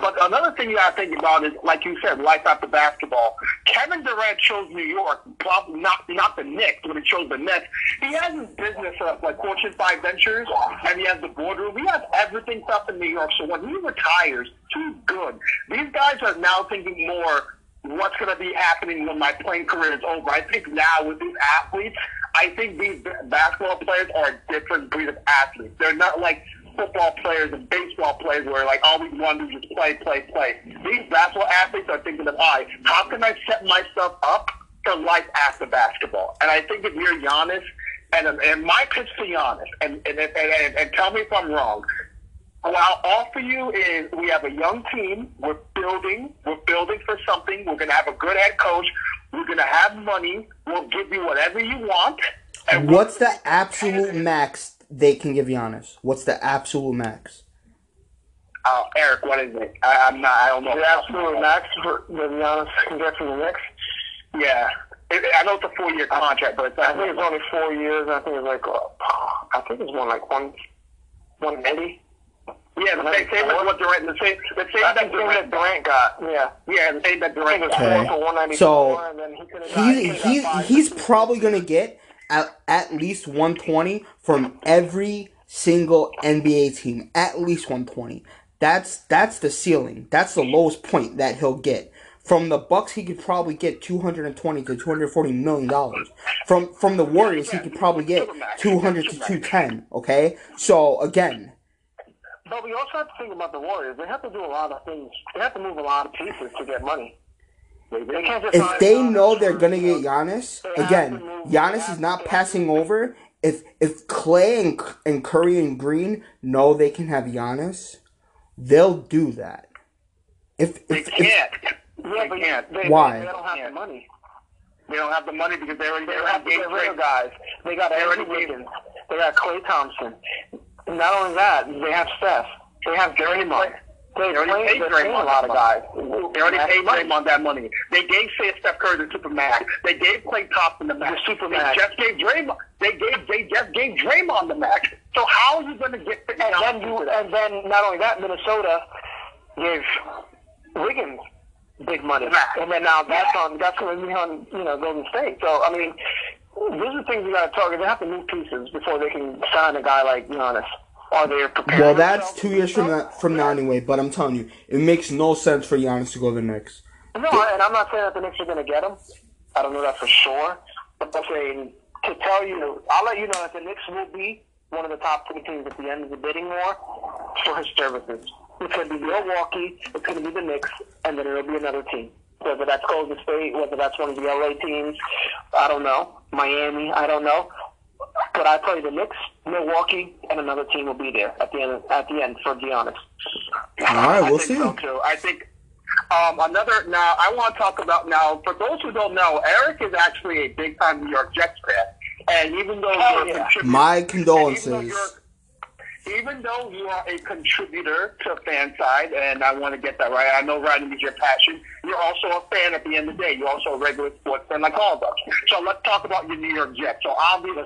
But another thing you got to think about is, like you said, life after basketball. Kevin Durant chose New York, probably not not the Knicks, but he chose the Nets. He has his business set up, like Fortune five Ventures, and he has the boardroom. He has everything set up in New York. So when he retires, he's good. These guys are now thinking more, what's going to be happening when my playing career is over? I think now with these athletes, I think these basketball players are a different breed of athletes. They're not like football players and baseball players where like all we want to do is just play, play, play. These basketball athletes are thinking of, all right, how can I set myself up for life after basketball? And I think if you're Giannis, and, and my pitch to Giannis, and, and, and, and, and tell me if I'm wrong, what I'll offer you is we have a young team, we're building, we're building for something, we're going to have a good head coach, we're going to have money, we'll give you whatever you want. And what's the absolute max they can give Giannis? What's the absolute max? Uh, Eric, what is it? I, I'm not. I don't know. The absolute max for Giannis can get from the Knicks. Yeah, it, I know it's a four-year contract, but it's, I think it's only four years. I think it's like uh, I think it's more like one, one eighty. Yeah, the same, same as what Durant, the same, the same that Durant, Durant got. Yeah, yeah, the same that Durant was okay. for one ninety-four, so and then he could have got, he, he, got he's probably gonna get at, at least one twenty from every single N B A team. At least one twenty. That's that's the ceiling. That's the lowest point that he'll get. From the Bucks, he could probably get two hundred twenty to two hundred forty million dollars. From from the Warriors, he could probably get two hundred to two ten. Okay, so again. But we also have to think about the Warriors. They have to do a lot of things. They have to move a lot of pieces to get money. They, they can't just if they Giannis know they're going to get Giannis, again, Giannis is not passing over. If if Klay and, and Curry and Green know they can have Giannis, they'll do that. If, if, they can't. If, yeah, they can't. They, why? They don't have the money. They don't have the money because they already they have the real guys. They got Andrew Wiggins. They got Klay Thompson. Not only that, they have Steph. They have Draymond. They, they already paid Draymond a lot of guys. They already paid Draymond that money. They gave Steph Curry the supermax. They gave Klay Thompson the max. The supermax. They just gave Draymond. They gave. They just gave Draymond the max. So how is he going to get? The and then you. And then not only that, Minnesota gave Wiggins big money. Max. And then now that's yeah. on. That's going to be on. You know, Golden State. So I mean. These are things you got to target. They have to move pieces before they can sign a guy like Giannis. Are they prepared? Well, that's two years from that, from now anyway. But I'm telling you, it makes no sense for Giannis to go to the Knicks. No, they, and I'm not saying that the Knicks are going to get him. I don't know that for sure. But I'm saying to tell you, I'll let you know that the Knicks will be one of the top three teams at the end of the bidding war for his services. It could be Milwaukee, it could be the Knicks, and then it'll be another team. Whether that's Golden State, whether that's one of the L A teams, I don't know. Miami, I don't know. But I play the Knicks, Milwaukee, and another team will be there at the end. At the end, for Giannis. All right, we'll I think see. So too. I think um, another. Now, I want to talk about now. For those who don't know, Eric is actually a big time New York Jets fan, and even though oh, you're yeah. my condolences. Even though you are a contributor to Fanside, and I want to get that right, I know writing is your passion, you're also a fan at the end of the day. You're also a regular sports fan like all of us. So let's talk about your New York Jets. So obviously,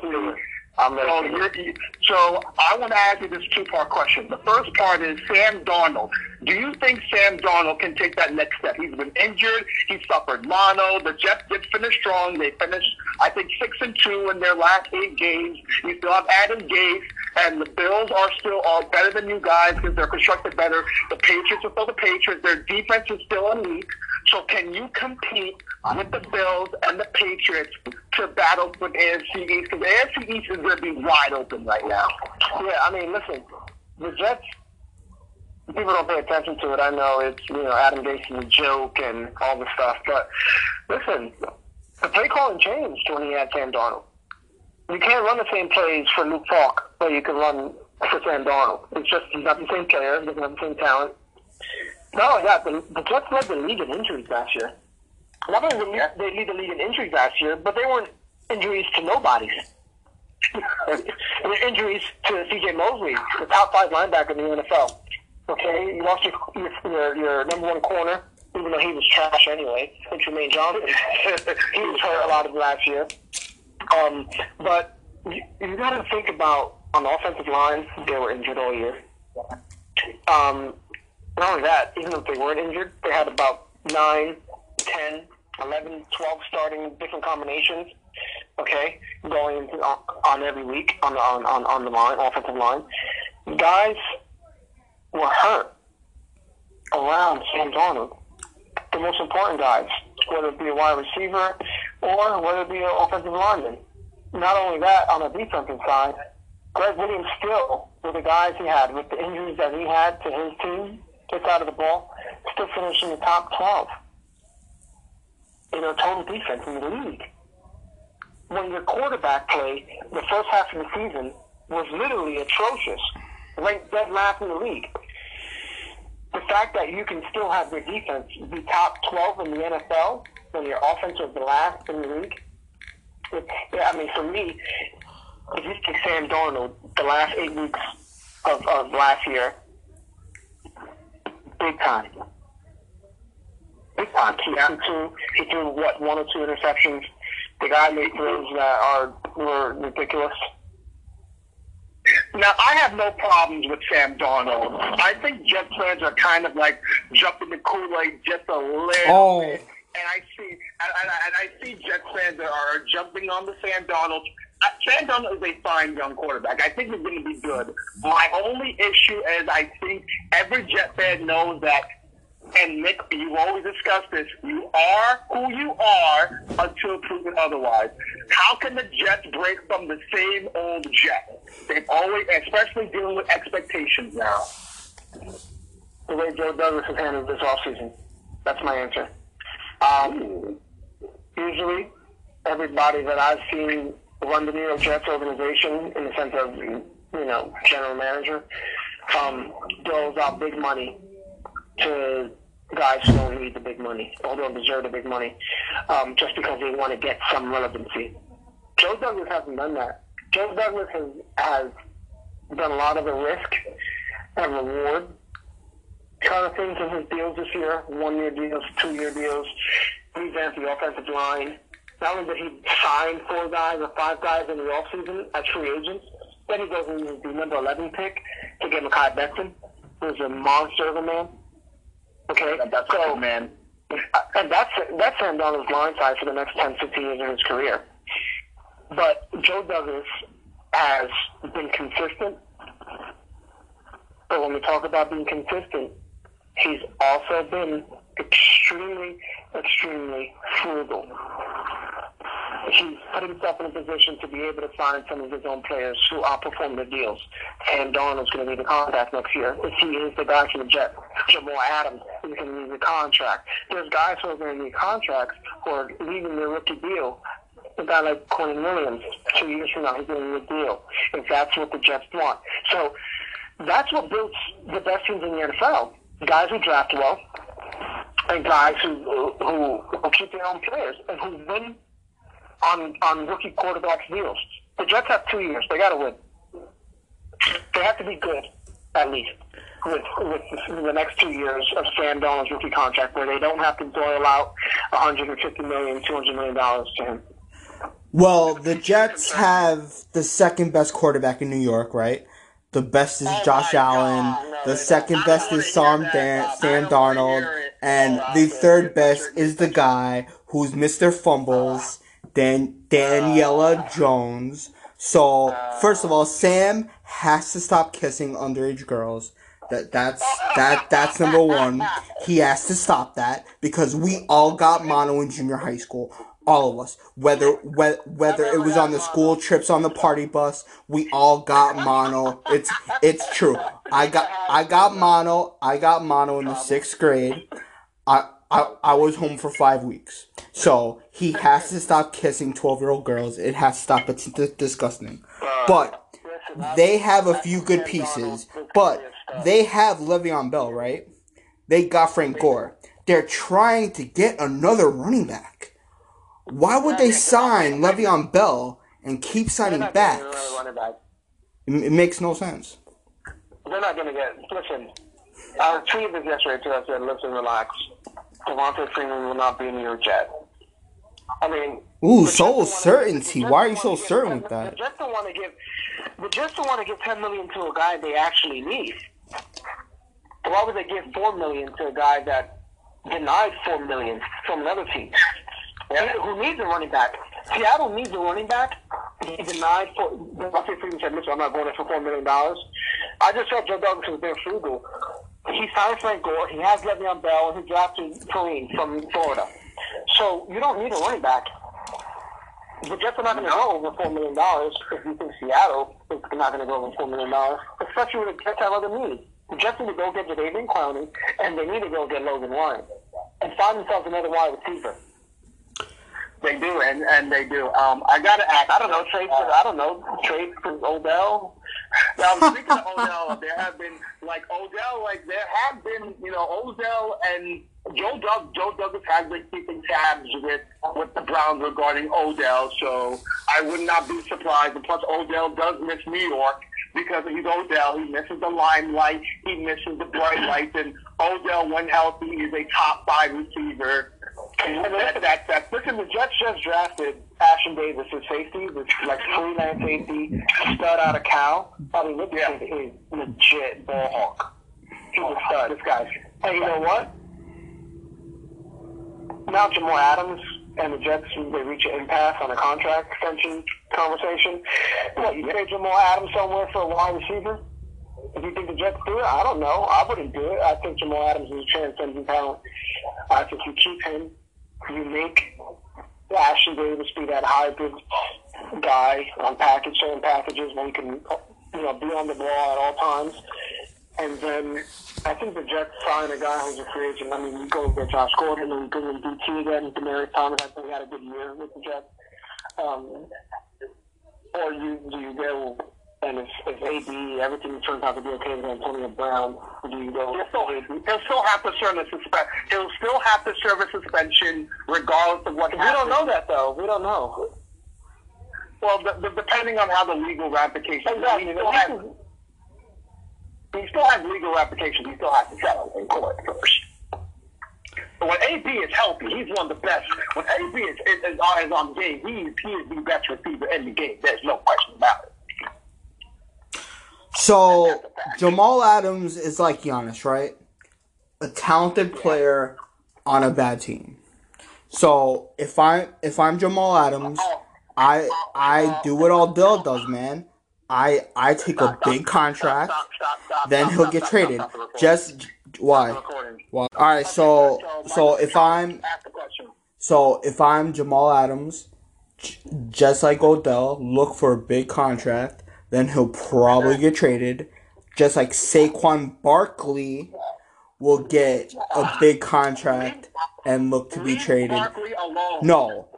I'm so, you're, so I want to ask you this two-part question. The first part is Sam Darnold. Do you think Sam Darnold can take that next step? He's been injured. He suffered mono. The Jets did finish strong. They finished, I think, six and two in their last eight games. You still have Adam Gase. And the Bills are still all better than you guys because they're constructed better. The Patriots are still the Patriots. Their defense is still elite. So can you compete with the Bills and the Patriots to battle with A F C East? Because A F C East is going to be wide open right now. Yeah, I mean, listen, the Jets, people don't pay attention to it. I know it's, you know, Adam Gase is a joke and all this stuff. But listen, the play calling changed when he had Sam Darnold. You can't run the same plays for Luke Falk, but you can run for Sam Darnold. It's just he's not the same player, he's not the same talent. No, yeah, the, the Jets led the league in injuries last year. Not only did they lead the league in injuries last year, but they weren't injuries to nobodies. They were injuries to C J Mosley, the top five linebacker in the N F L. Okay, you lost your your, your number one corner, even though he was trash anyway. And Tremaine Johnson, he was hurt a lot of last year. Um, but you, you got to think about on the offensive line, they were injured all year. Um, not only that, even if they weren't injured, they had about nine, ten, eleven, twelve starting different combinations, okay, going on, on every week on the, on, on, on the line, offensive line. Guys were hurt around Sam Darnold. The most important guys, whether it be a wide receiver, or whether it be an offensive lineman. Not only that, on the defensive side, Greg Williams still, with the guys he had, with the injuries that he had to his team, gets out of the ball, still finishing the top twelve. You know, total defense in the league. When your quarterback play, the first half of the season, was literally atrocious, ranked dead last in the league. The fact that you can still have your defense be top twelve in the N F L, when your offense was the last in the league, it's, yeah, I mean, for me, if you take Sam Darnold, the last eight weeks of, of last year, big time. Big time. He threw, he threw what, one or two interceptions. The guy made throws that are were ridiculous. Now, I have no problems with Sam Darnold. I think Jets fans are kind of like jumping the Kool-Aid just a little oh. bit. And I see, and I, and I see Jets fans that are jumping on the Sam Darnold. Uh, Sam Darnold is a fine young quarterback. I think he's going to be good. My only issue is I think every Jet fan knows that, and Nick, you always discuss this, you are who you are until proven otherwise. How can the Jets break from the same old Jets? They've always, especially dealing with expectations now. The way Joe Douglas has handled this offseason. That's my answer. Um, usually, everybody that I've seen run the New York Jets organization, in the sense of, you know, general manager, um, throws out big money to guys who don't need the big money, or don't deserve the big money, um, just because they want to get some relevancy. Joe Douglas hasn't done that. Joe Douglas has, has done a lot of the risk and reward kind of things in his deals this year, one-year deals, two-year deals, revamped the offensive line. Not only did he sign four guys or five guys in the offseason as free agents, then he goes into the number eleven pick to get Mekhi Becton, who's a monster of a man. Okay, that's so, man. And that's that's Sam Darnold's blindside for the next ten, fifteen years of his career. But Joe Douglas has been consistent. But when we talk about being consistent, he's also been extremely, extremely frugal. He's put himself in a position to be able to sign some of his own players who outperform the deals. Sam Darnold's going to need a contract next year. If he is the guy from the Jets, Jamal Adams is going to need a contract. There's guys who are going to need contracts who are leaving their rookie deal. A guy like Quinn Williams, two years from now, he's going to need a deal, if that's what the Jets want. So that's what builds the best teams in the N F L. Guys who draft well, and guys who who, who keep their own players, and who win on on rookie quarterback deals. The Jets have two years; they got to win. They have to be good, at least, with with the next two years of Sam Darnold's rookie contract, where they don't have to doil out one hundred fifty million dollars, two hundred million dollars to him. Well, the Jets have the second best quarterback in New York, right? The best is oh Josh Allen. No, the no, second no. best is Sam, Dan- Sam Darnold. And oh, the third it. best is the guy who's Mister Fumbles, uh, Dan- Daniela uh, Jones. So, uh, first of all, Sam has to stop kissing underage girls. That That's that that's number one. He has to stop that because we all got mono in junior high school. All of us, whether whether, whether it was on the school trips, on the party bus, we all got mono. It's it's true. I got I got mono. I got mono in the sixth grade. I I, I was home for five weeks. So he has to stop kissing twelve-year-old girls. It has to stop. It's d- disgusting. But they have a few good pieces. But they have Le'Veon Bell, right? They got Frank Gore. They're trying to get another running back. Why would they sign Le'Veon Bell and keep signing backs? Back. It, it makes no sense. They're not going to get... Listen, I tweeted this yesterday, too. I said, listen, relax. Devontae Freeman will not be in your Jet. I mean... Ooh, so certainty. Why are you so certain with that? The Jets don't want to give... The Jets don't want to give ten million dollars to a guy they actually need. Why would they give four million dollars to a guy that denied four million dollars from another team? Yeah. Who needs a running back? Seattle needs a running back. He denied for Devontae Freeman said, listen, I'm not going there for four million dollars. I just saw Joe Douglas was being frugal. He signed Frank Gore. He has Le'Veon Bell. He drafted Perrine from Florida. So you don't need a running back. The Jets are not going to go over four million dollars if you think Seattle is not going to go over four million dollars, especially when the Jets have other needs. The Jets need to go get Jadeveon Clowney, and they need to go get Logan Ryan and find themselves another wide receiver. They do, and, and they do. Um, I gotta ask. I don't know trades. I don't know trades for Odell. Now, speaking of Odell, there have been like Odell, like there have been, you know, Odell and Joe Doug. Joe Douglas has been keeping tabs with with the Browns regarding Odell, so I would not be surprised. And plus, Odell does miss New York. because he's Odell. He misses the limelight. He misses the bright lights. And Odell, when healthy, is a top five receiver. And that, that, that, listen, the Jets just drafted Ashton Davis as safety, this like freelance safety, stud out of Cal. I mean, look at him, he's legit ball hawk. He's a stud, this guy. And you know what? Now Jamal Adams and the Jets, they reach an impasse on a contract extension conversation. What, you trade Jamal Adams somewhere for a wide receiver? If you think the Jets do it, I don't know. I wouldn't do it. I think Jamal Adams is a transcendent talent. I think you keep him. You make Ashton Davis be that hybrid guy on package, certain packages when he can, you know, be on the ball at all times. And then I think the Jets signed a guy who's a free agent. I mean, you go with Josh Gordon and you bring in D T again. And Demaryius Thomas, I think, had a good year with the Jets. Um, or you you go and if, if A D, everything turns out to be okay with Antonio Brown, do you go? He'll still, he'll still have to serve a suspension. He'll still have to serve a suspension regardless of what. We happens. Don't know that though. We don't know. Well, the, the, depending on how the legal ramifications. Exactly. He still, has, he still has legal ramifications. He still has to settle in court first. But when A B is healthy, he's one of the best. When A B is, is, is on game, he, he is the best receiver in the game. There's no question about it. So, Jamal Adams is like Giannis, right? A talented player on a bad team. So, if I if I'm Jamal Adams, I I do what Odell does, man. I I take a big contract, then he'll get traded. Just why? Why? All right, so so if I'm so if I'm Jamal Adams, just like Odell, look for a big contract. Then he'll probably get traded, just like Saquon Barkley will get a big contract and look to be traded. No,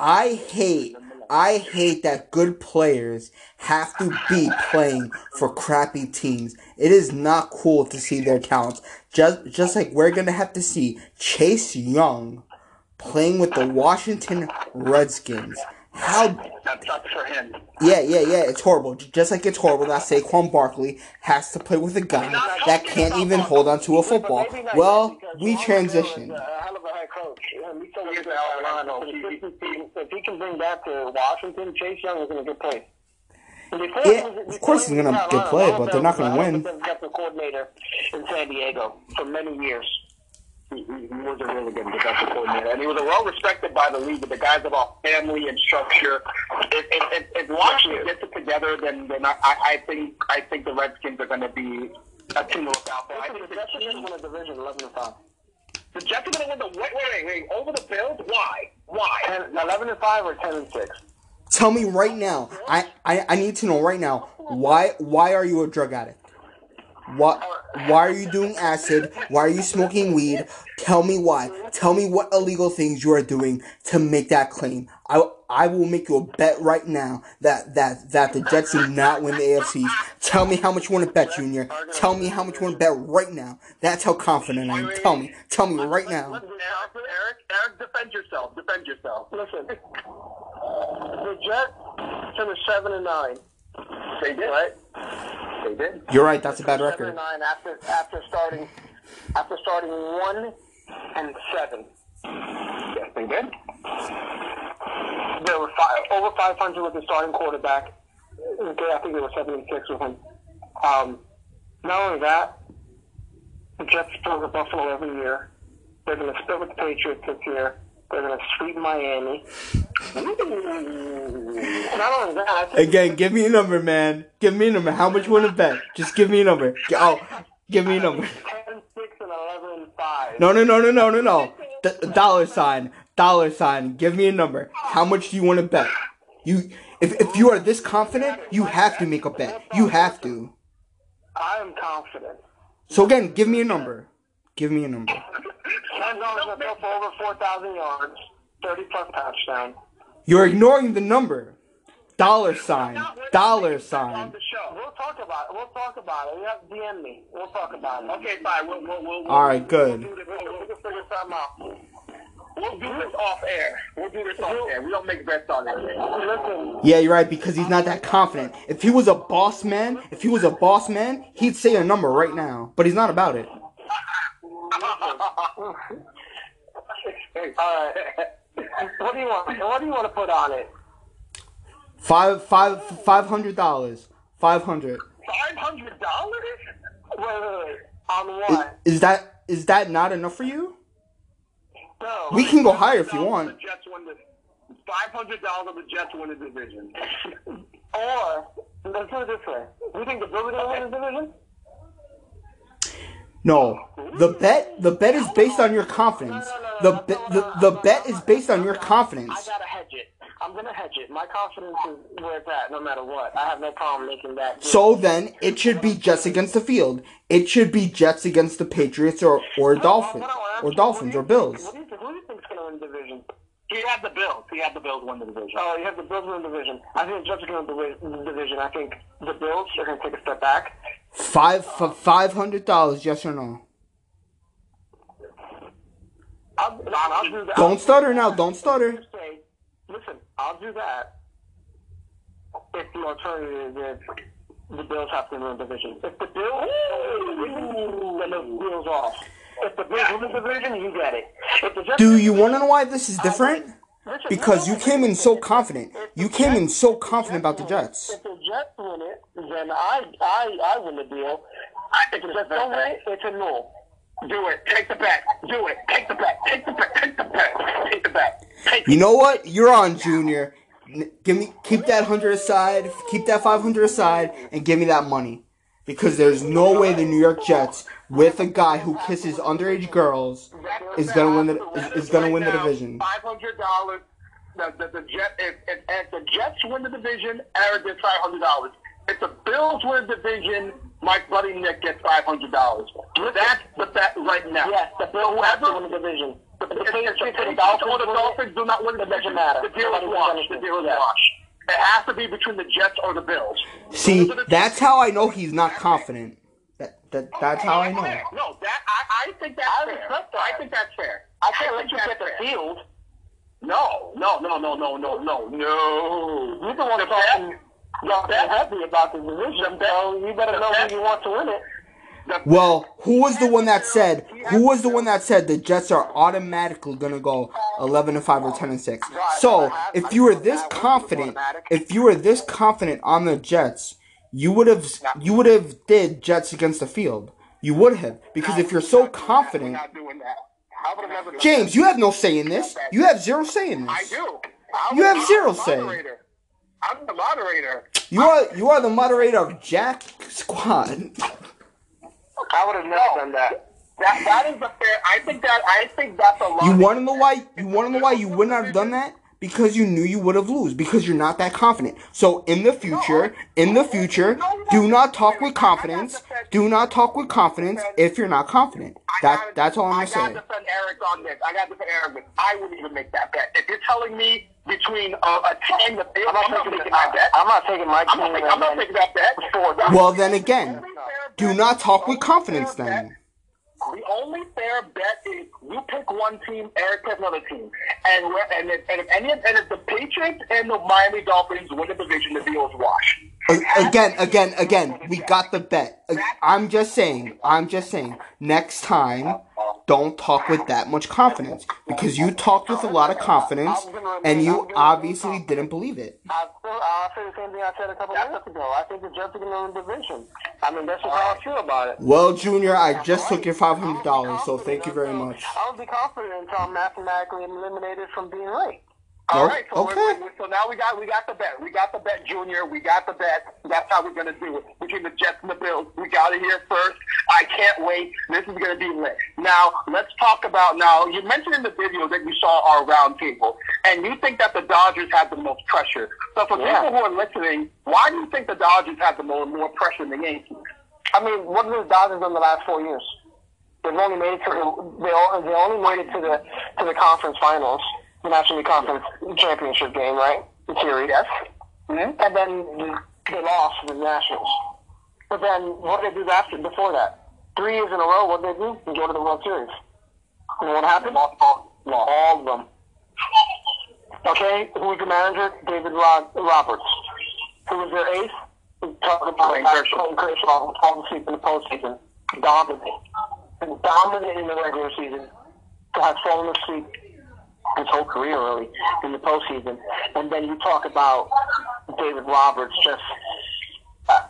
I hate, I hate that good players have to be playing for crappy teams. It is not cool to see their talents. Just, just like we're gonna have to see Chase Young playing with the Washington Redskins. How that sucks for him. Yeah, yeah, yeah. It's horrible. Just like it's horrible that Saquon Barkley has to play with a guy that can't even hold on to a football. Well, we transitioned. A hell of a head coach. If he can bring that to Washington, Chase Young is in a good place. Yeah, of course he's gonna get played, but they're not gonna win. The coordinator in San Diego for many years. He, he was a really good defensive coordinator, and he was well respected by the league. But the guys about family and structure, if, if, if, if Washington gets it together, then then I, I think I think the Redskins are going to be a team to look out for. I think the Jets are going to win the division eleven and five. The Jets are going to win the wait wait wait over the Bills. Why why eleven and five or ten and six? Tell me right now. I, I, I need to know right now. Why why are you a drug addict? What? Why are you doing acid? Why are you smoking weed? Tell me why. Tell me what illegal things you are doing to make that claim. I, I will make you a bet right now that, that, that the Jets do not win the A F C. Tell me how much you want to bet, Junior. Tell me how much you want to bet right now. That's how confident I am. Tell me. Tell me right now. Eric, Eric, defend yourself. Defend yourself. Listen, the Jets finished seven and nine. They did, right? They did. You're right. That's a bad record. Seven and nine after after starting after starting one and seven. Yes, they did. There were five, over five hundred with the starting quarterback. I think they were seven and six with him. Um, not only that, the Jets split with Buffalo every year. They're going to split with the Patriots this year. They're going to sweep Miami. Not only that, again, give me a number, man. Give me a number. How much you want to bet? Just give me a number. Oh, give me a number. ten, six, and eleven, five. No, no, no, no, no, no, no. D- dollar sign. Dollar sign. Give me a number. How much do you want to bet? You, if, if you are this confident, you have to make a bet. You have to. I am confident. So, again, give me a number. Give me a number. ten dollars a bill for over four thousand yards, thirty-plus touchdown. You're ignoring the number. Dollar sign. Dollar sign. We'll talk about it. We'll talk about it. You have to D M me. We'll talk about it. Okay, fine. We'll, we'll, we'll, All right, good. We'll, we'll, we'll figure something out. We'll do this off air. We'll do this off air. We don't make bets on that. Yeah, you're right, because he's not that confident. If he was a boss man, if he was a boss man, he'd say a number right now. But he's not about it. All right. What do you want? What do you want to put on it? Five, five, five hundred dollars. Five hundred. Five hundred dollars? Wait, wait, wait. On what? Is, is that is that not enough for you? No. We can go higher if you want. Five hundred dollars if the Jets win the division. Or let's put it this way: you think the Bills are gonna win the division? No. The bet the bet is based on your confidence. The the the bet is based on your confidence. I gotta hedge it. I'm gonna hedge it. My confidence is where it's at no matter what. I have no problem making that. So then it should be Jets against the field. It should be Jets against the Patriots or, or Dolphins. Or Dolphins or Bills. What do you think who do you think's gonna win the division? He had the Bills. He had the Bills win the division. Oh, you have the Bills win the division. I think the Jets are going to win the division. I think the Bills are going to take a step back. Five for five hundred dollars, yes or no? I'll, I'll do that. Don't stutter now. Don't stutter. Listen, I'll do that if the alternative is if the Bills have to win the division. If the Bills, then the Bills off. If the Bills win the division, you get it. If the Jets do you want to know why this is different? I, listen, because you came in so confident. You came in so confident about the Jets. If the Jets win it, then I I, I win the deal. I think if the Jets don't win it, it's a null. Do it. Take the bet. Do it. Take the bet. Take the bet. Take the bet. Take the bet. You know what? You're on, Junior. Give me keep that hundred aside. Keep that five hundred aside, and give me that money. Because there's no way the New York Jets, with a guy who kisses underage girls, is gonna win the is, is gonna win the division. Five hundred dollars. The the, the Jet, if, if, if the Jets win the division, Eric gets five hundred dollars. If the Bills win the division, my buddy Nick gets five hundred dollars. That's the bet right now. Yes, the Bills have to win the division. The Patriots or the Dolphins do not win the division. The deal is washed. The deal is washed. It has to be between the Jets or the Bills. See, that's how I know he's not confident. That, that that's how I know. No, that I, I think that's I fair. That. I think that's fair. I can't I let you get the field. No, no, no, no, no, no, no, no. You don't want to talk. You're that happy about the division, so you better know who you want to win it. Well, who was the one that said? Who was the one that said the Jets are automatically gonna go eleven and five or ten and six? So, if you were this confident, if you were this confident on the Jets, you would have you would have did Jets against the field. You would have, because if you're so confident, James, you have no say in this. You have zero say in this. I do. You have zero say. I'm the moderator. You are you are the moderator of Jack Squad. I would have never no. done that. That that is a fair. I think that I think that's a lot. You want to know why? You want to know why you would not have done that? Because you knew you would have lose. Because you're not that confident. So in the future, in the future, do not talk with confidence. Do not talk with confidence if you're not confident. That that's all I'm saying. I gotta defend Eric on this. I gotta defend Eric. I wouldn't even make that bet. If you're telling me between a, a team, that I'm not taking my bet. I'm not taking my team. I'm not taking that bet. Well, then again. Do not talk with confidence, then. The only fair bet is you pick one team, Eric picks another team, and we're, and if, and if any and if the Patriots and the Miami Dolphins win the division, the deal is washed. Again, again, again, we got the bet. I'm just saying, I'm just saying. Next time, don't talk with that much confidence because you talked with a lot of confidence and you obviously didn't believe it. I'll say the same thing I said a couple of minutes ago. I think the Jets are going to win the division. I mean, that's just how I feel about it. Well, Junior, I just took your five hundred dollars, so thank you very much. I'll be confident until I'm mathematically eliminated from being right. All right, so, okay. we're, we're, so now we got we got the bet. We got the bet, Junior. We got the bet. That's how we're going to do it. Between the Jets and the Bills, we got it here first. I can't wait. This is going to be lit. Now, let's talk about now. You mentioned in the video that you saw our roundtable, and you think that the Dodgers have the most pressure. So for yeah. people who are listening, why do you think the Dodgers have the more, more pressure than the Yankees? I mean, what have the Dodgers done the last four years? They've only made it to the they, they only made it to the to the conference finals. The National League Conference Championship game, right? The series. Yes. Mm-hmm. And then they lost to the Nationals. But then what did they do after, before that? Three years in a row, what did they do? They go to the World Series. And what happened? They lost, Well, all of them. Okay, who was the manager? David Rod- Roberts. Who was their ace? We talked about Clayton Kershaw, falling asleep in the postseason. Dominant. And dominant in the regular season. To have fallen asleep his whole career, really, in the postseason. And then you talk about David Roberts, just... Uh,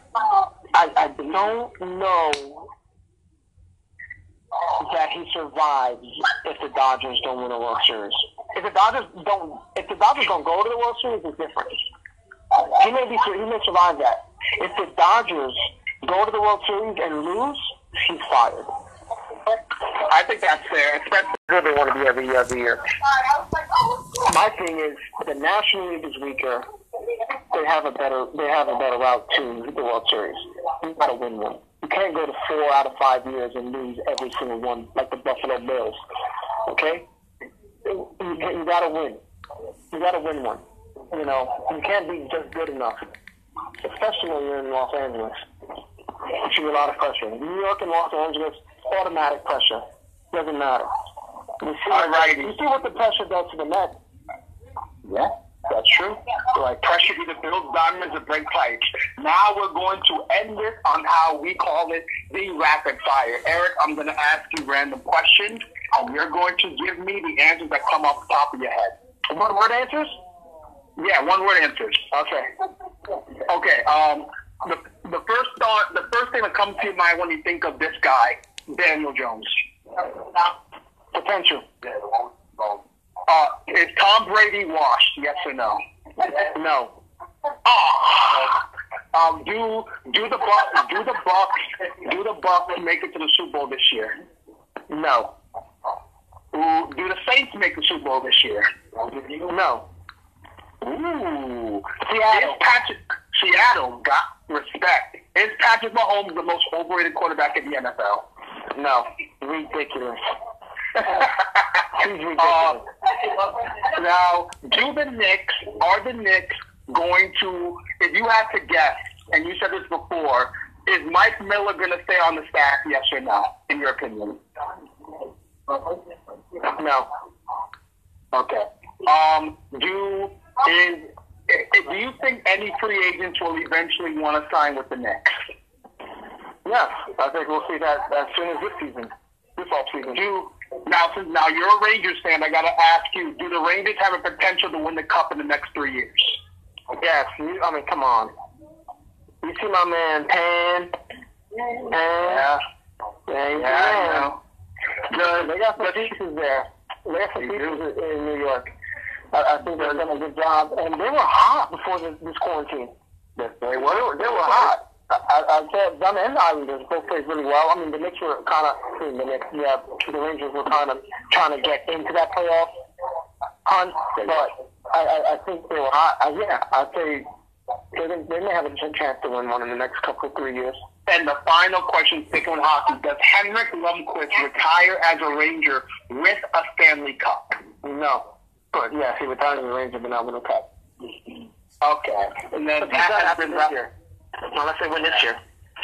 I, I don't know that he survives if the Dodgers don't win a World Series. If the Dodgers don't, if the Dodgers don't go to the World Series, it's different. He may be, he may survive that. If the Dodgers go to the World Series and lose, he's fired. I think that's fair. Especially good they want to be every year, every year. My thing is the National League is weaker. They have a better, they have a better route to the World Series. You gotta win one. You can't go to four out of five years and lose every single one, like the Buffalo Bills. Okay, you, you gotta win. You gotta win one. You know, you can't be just good enough, especially when you're in Los Angeles. It's a lot of pressure. New York and Los Angeles, automatic pressure. Doesn't matter. You see, what, you see what the pressure does to the Mets. Yeah. That's true. Like pressure either builds diamonds or break pipes. Now we're going to end this on how we call it the rapid fire. Eric, I'm going to ask you random questions, and you're going to give me the answers that come off the top of your head. One word answers? Yeah, one word answers. Okay. Okay. Um. The the first thought, the first thing that comes to your mind when you think of this guy, Daniel Jones. Potential. Uh, is Tom Brady washed? Yes or no? No. Oh. Um, do do the Bucs do the Bucs do the Bucs make it to the Super Bowl this year? No. Ooh, do the Saints make the Super Bowl this year? No. Ooh. Seattle. Is Patrick, Seattle got respect. Is Patrick Mahomes the most overrated quarterback in the N F L? No. Ridiculous. uh, now, do the Knicks, are the Knicks going to, if you had to guess, and you said this before, is Mike Miller going to stay on the staff, yes or no, in your opinion? No. Okay. Um, do, is, do you think any free agents will eventually want to sign with the Knicks? Yes, I think we'll see that as soon as this season, this offseason. Do Now, since now you're a Rangers fan, I gotta ask you: do the Rangers have a potential to win the Cup in the next three years? Yes. You, I mean, come on. You see my man Pan? Pan? Yeah. Yeah. yeah I know. The, they got some pieces there. They got some pieces in New York. I, I think they're doing a good job, and they were hot before this, this quarantine. They were. They were, they were hot. I, I said, I mean, the Islanders both played really well. I mean, the Knicks were kind of, the Knicks, yeah, the Rangers were kind of trying to get into that playoff hunt, but I, I think they were hot. I, yeah, I'd say they, they may have a chance to win one in the next couple of three years. And the final question, sticking with hockey, does Henrik Lundqvist retire as a Ranger with a Stanley Cup? No. But yeah, he retired as a Ranger, but not with a cup. Okay. And then but that has been right here. Unless they win this year.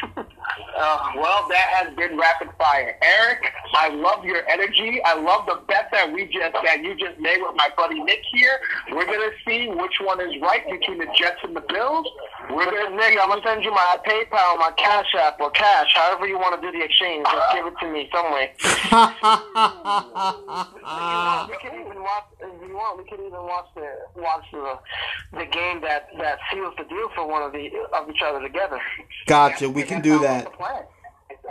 uh, well, that has been rapid fire, Eric. I love your energy. I love the bet that we just that you just made with my buddy Nick here. We're gonna see which one is right between the Jets and the Bills. We're gonna Nick. I'm gonna send you my PayPal, my Cash App, or cash, however you want to do the exchange. Just give it to me some way. We can even watch if you want. We can even watch the watch the the game that that seals the deal for one of the of each other together. Gotcha. We can do that.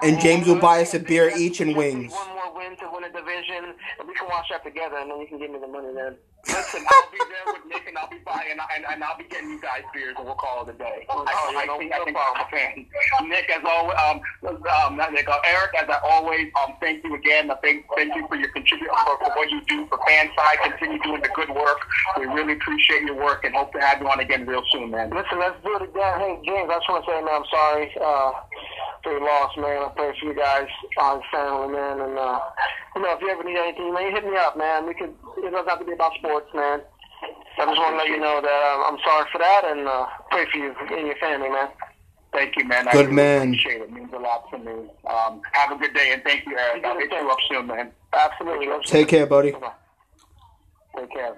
And James will buy us a beer each and wings. One more win to win a division, and we can watch that together, and then you can give me the money then. Listen, I'll be there with Nick, and I'll be buying, and, and I'll be getting you guys beers, and we'll call it a day. Oh, I, I, no, think, no I think I'm a fan. Nick, as always, um, um, not Nick, uh, Eric, as I always, um, thank you again. I thank, thank you for your contribution, for, for what you do for Fanside. Continue doing the good work. We really appreciate your work, and hope to have you on again real soon, man. Listen, let's do it again. Hey, James, I just want to say, man, I'm sorry uh, for your loss, man. I pray for you guys, on family, man, and uh, you know, if you ever need anything, man, hit me up, man. We could. It doesn't have to be about sports, man. I just want to let you know that um, I'm sorry for that, and uh, pray for you and your family, man. Thank you, man. I good really man. Appreciate it. It means a lot to me. Um, have a good day, and thank you, Eric. I'll hit you up soon, man. Absolutely. Take care, buddy. Bye-bye. Sorry, Kev.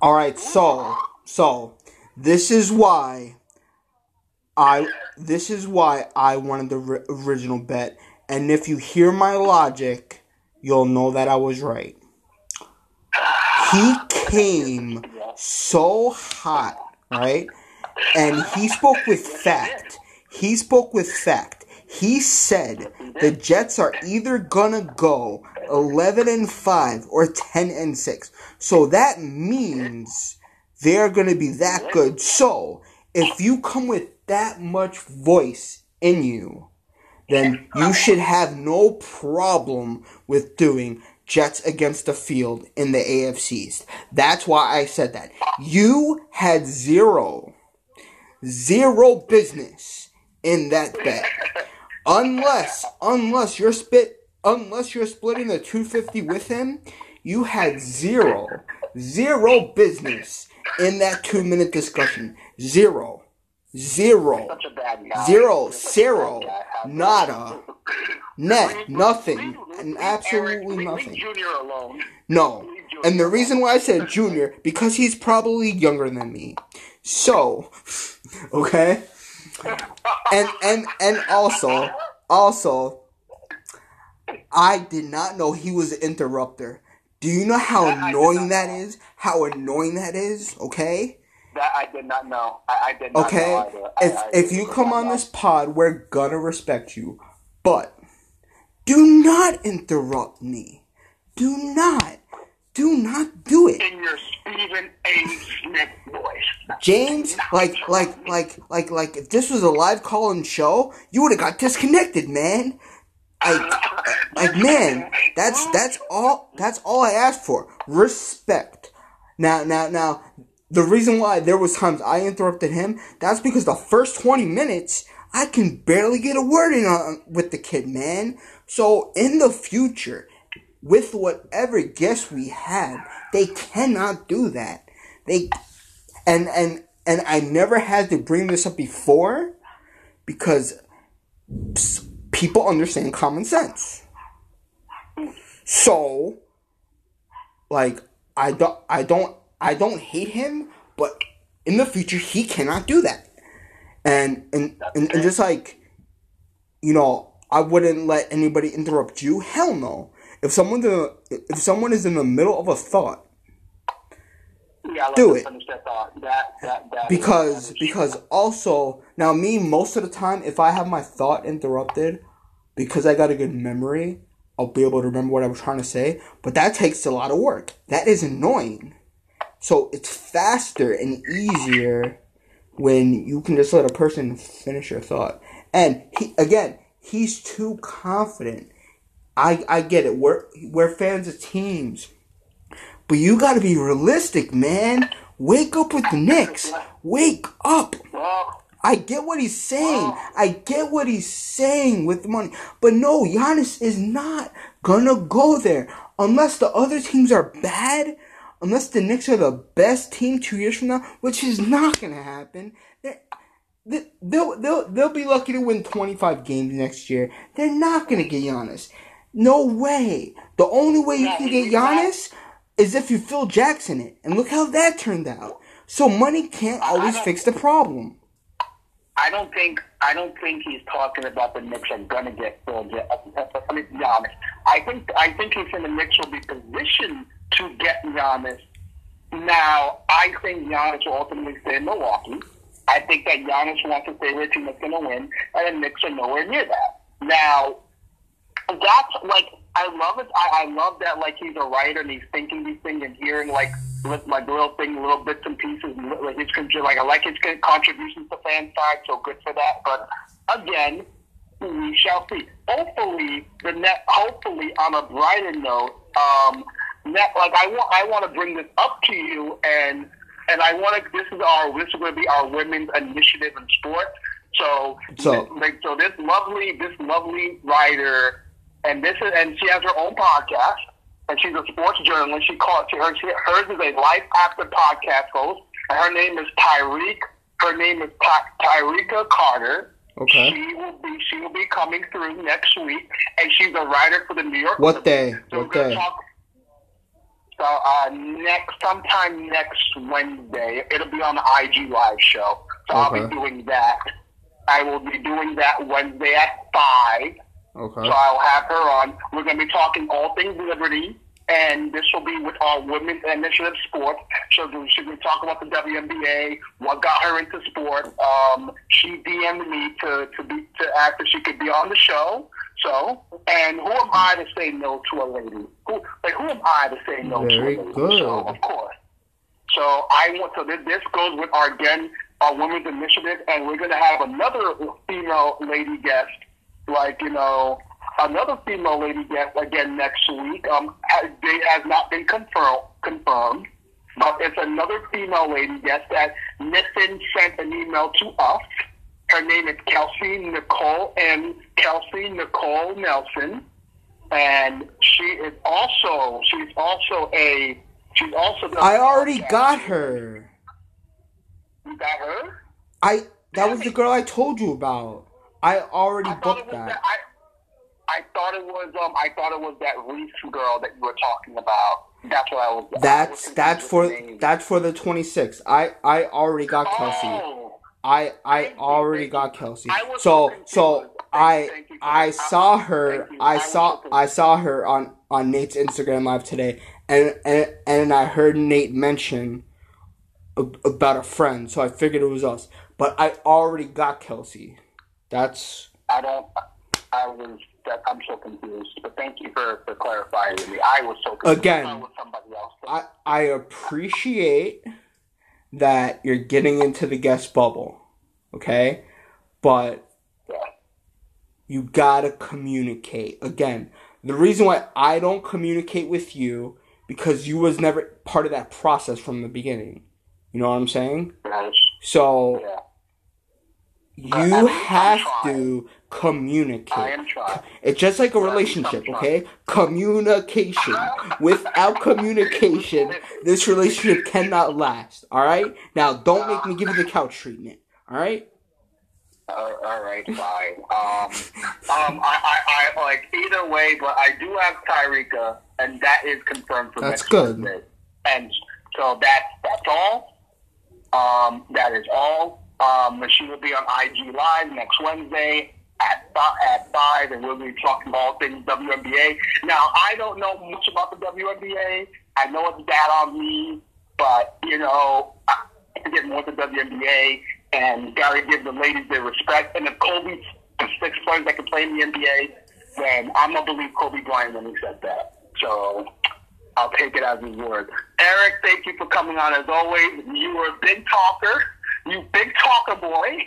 All right, so so this is why I this is why I wanted the ri- original bet, and if you hear my logic, you'll know that I was right. He came so hot, right? And he spoke with fact. He spoke with fact. He said the Jets are either gonna go eleven and five or ten and six. So that means they're gonna be that good. So if you come with that much voice in you, then you should have no problem with doing Jets against the field in the A F C East. That's why I said that. You had zero, zero business in that bet. Unless, unless you're spit, unless you're splitting the two fifty with him, you had zero, zero business in that two minute discussion. Zero. Zero, zero, zero, nada, net, nothing, and absolutely nothing. No, and the reason why I said Junior, because he's probably younger than me. So, okay, and and and also, also, I did not know he was an interrupter. Do you know how annoying that is? How annoying that is? Okay. That I did not know. I, I did not okay. know either. I, if, I, I if you come on know. this pod, we're gonna respect you. But do not interrupt me. Do not. Do not do it. In your Stephen A. Smith voice. James, like, like, like, like, like, if this was a live call-in show, you would have got disconnected, man. Like, like, man, that's, that's all, that's all I asked for. Respect. Now, now, now. The reason why there was times I interrupted him, that's because the first twenty minutes, I can barely get a word in on, with the kid, man. So, in the future, with whatever guests we have, they cannot do that. They, and, and, and I never had to bring this up before, because people understand common sense. So, like, I don't, I don't, I don't hate him, but in the future, he cannot do that. And and, and and just like, you know, I wouldn't let anybody interrupt you. Hell no. If someone if someone is in the middle of a thought, yeah, do it. Thought. That, that, that because because also, now me, most of the time, if I have my thought interrupted, because I got a good memory, I'll be able to remember what I was trying to say. But that takes a lot of work. That is annoying. So it's faster and easier when you can just let a person finish your thought. And he, again, he's too confident. I I get it. We're we're fans of teams, but you got to be realistic, man. Wake up with the Knicks. Wake up. I get what he's saying. I get what he's saying with the money, but no, Giannis is not gonna go there unless the other teams are bad. Unless the Knicks are the best team two years from now, which is not going to happen. They're, they'll, they'll, they'll be lucky to win twenty-five games next year. They're not going to get Giannis. No way. The only way you can get Giannis is if you Phil Jackson it. And look how that turned out. So money can't always fix the problem. I don't think I don't think he's talking about the Knicks are gonna get Phil Jackson. I mean, Giannis. I think I think he's in the Knicks will be positioned to get Giannis. Now I think Giannis will ultimately stay in Milwaukee. I think that Giannis wants to stay with a team that's gonna win, and the Knicks are nowhere near that. Now that's like I love it. I, I love that like he's a writer and he's thinking these things and hearing like. With my girl thing, little bits and pieces. Like, it's, like I like his contributions to fan side, so good for that. But again, we shall see. Hopefully, the net. Hopefully, on a brighter note, um, net. Like I want, I want to bring this up to you, and and I want to. This is our. This is going to be our women's initiative in sports. So, so, like, so this lovely, this lovely writer, and this is, and she has her own podcast. And she's a sports journalist. She called to her. She, hers is a Life After podcast host. And her name is Tyreek. Her name is Ty, Tyreeka Carter. Okay. She will be. She will be coming through next week. And she's a writer for the New York. What day? So what day? Talk, So uh, next, sometime next Wednesday, it'll be on the I G Live show. So okay. I'll be doing that. I will be doing that Wednesday at five. Okay. So I'll have her on. We're going to be talking all things Liberty, and this will be with our Women's Initiative Sports. So she'll be talking about the W N B A, what got her into sports. Um, she D M'd me to, to, be, to ask if she could be on the show. So, and who am I to say no to a lady? Who, like, who am I to say no Very to a lady? Good. So, of course. So I want to, this goes with our, again, our Women's Initiative, and we're going to have another female lady guest. Like, you know, another female lady guest again next week. Um, has, they has not been confirmed, confirmed, but it's another female lady guest that Nathan sent an email to us. Her name is Kelsey Nicole and Kelsey Nicole Nelson, and she is also she's also a she's also. I already got her. You got her? I that was the girl I told you about. I already I booked that. that I, I thought it was um I thought it was that Reese girl that you were talking about. That's what I was. That's I was that's for that's for the twenty-sixth. I, I already got Kelsey. Oh, I I already you, got Kelsey. So so I thank you, thank you I saw her I, I saw I saw her on, on Nate's Instagram Live today, and and and I heard Nate mention about a friend, so I figured it was us. But I already got Kelsey. That's. I don't. I was. I'm so confused. But thank you for, for clarifying with me. I was so confused. Again, I was somebody else. I I appreciate that you're getting into the guest bubble, okay? But yeah. You gotta communicate. Again, the reason why I don't communicate with you because you was never part of that process from the beginning. You know what I'm saying? Yes. So. Yeah. You uh, have to communicate. I am trying. It's just like a relationship, okay? Communication. Without communication, this relationship cannot last, all right? Now, don't make me give you the couch treatment, all right? Uh, all right, fine. Um, um, I, I, I, like, either way, but I do have Tyreeka, and that is confirmed for next Wednesday. That's good. And so that's, that's all. Um, that is all. Um, she will be on I G Live next Wednesday at at five, and we'll be talking about all things W N B A. Now, I don't know much about the W N B A. I know it's bad on me, but you know, I have to get more to the W N B A and gotta give the ladies their respect. And if Kobe six players that can play in the N B A, then I'm gonna believe Kobe Bryant when he said that. So. I'll take it as his word. Eric, thank you for coming on as always. You were a big talker. You big talker, boy.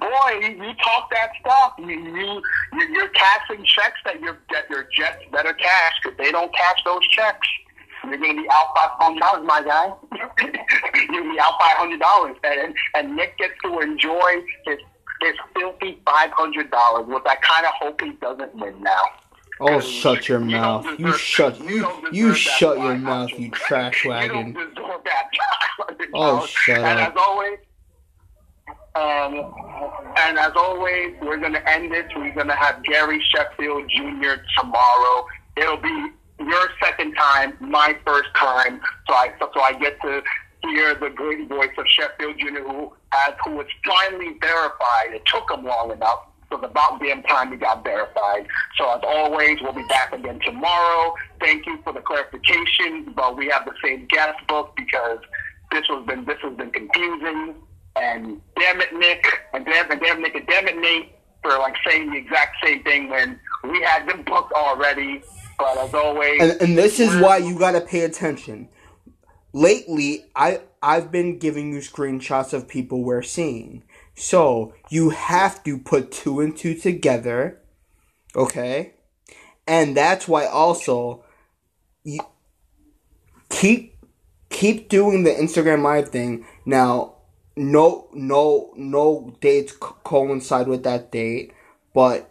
Boy, you talk that stuff. You, you, you're cashing checks that, you're, that your Jets better cash because they don't cash those checks. You're going to be out five hundred dollars, my guy. You're going to be out five hundred dollars. And, and Nick gets to enjoy his, his filthy five hundred dollars, which I kind of hope he doesn't win now. Oh, shut your mouth. You, you shut you, you shut your mouth, you trash wagon. You don't that. Oh, shut and up. As always, um, and as always, we're going to end this. We're going to have Gary Sheffield Junior tomorrow. It'll be your second time, my first time. So I, so I get to hear the great voice of Sheffield Junior, who, has, who was finally verified. It took him long enough. It was about damn time we got verified. So as always, we'll be back again tomorrow. Thank you for the clarification, but we have the same guest book because this has been this has been confusing. And damn it, Nick, and damn and damn Nick, and damn it, Nate, for like saying the exact same thing when we had them booked already. But as always, and, and this is why you gotta pay attention. Lately, I I've been giving you screenshots of people we're seeing. So, you have to put two and two together, okay? And that's why also, you keep keep doing the Instagram Live thing. Now, no no no dates co- coincide with that date, but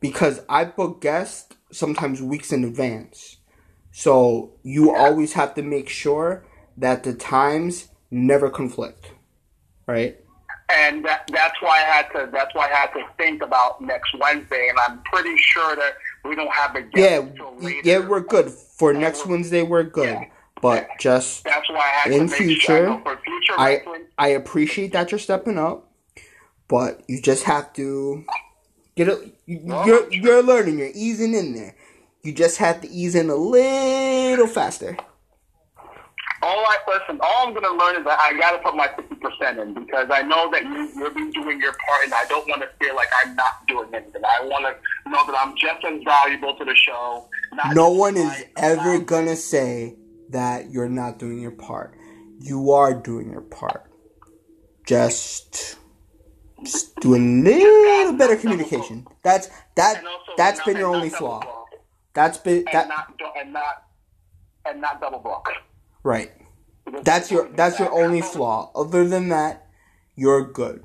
because I book guests sometimes weeks in advance. So, you always have to make sure that the times never conflict, right? And that, that's why I had to. That's why I had to think about next Wednesday. And I'm pretty sure that we don't have a guest. Yeah, till later. Yeah, we're good. for next Wednesday, we're good. Yeah. But just That's why I have in to make future, sure I, for future I, I appreciate that you're stepping up, but you just have to get a, you're, you're learning, you're easing in there. You just have to ease in a little faster. All I listen, all I'm gonna learn is that I gotta put my fifty percent in, because I know that you, you'll be doing your part, and I don't want to feel like I'm not doing anything. I want to know that I'm just as valuable to the show. No one is ever gonna say that you're not doing your part. You are doing your part. Just, just do a little bit of communication. That's that. That's been your only flaw. That's been that. And not, and not and not double block. Right. That's your that's your only flaw. Other than that, you're good.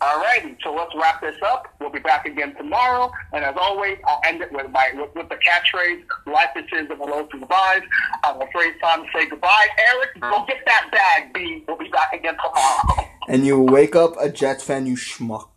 Alrighty, so let's wrap this up. We'll be back again tomorrow. And as always, I'll end it with my with, with the catchphrase, life is is and we'll open the vibes. I'm afraid it's time to say goodbye. Eric, go get that bag, B. We'll be back again tomorrow. And you will wake up a Jets fan, you schmuck.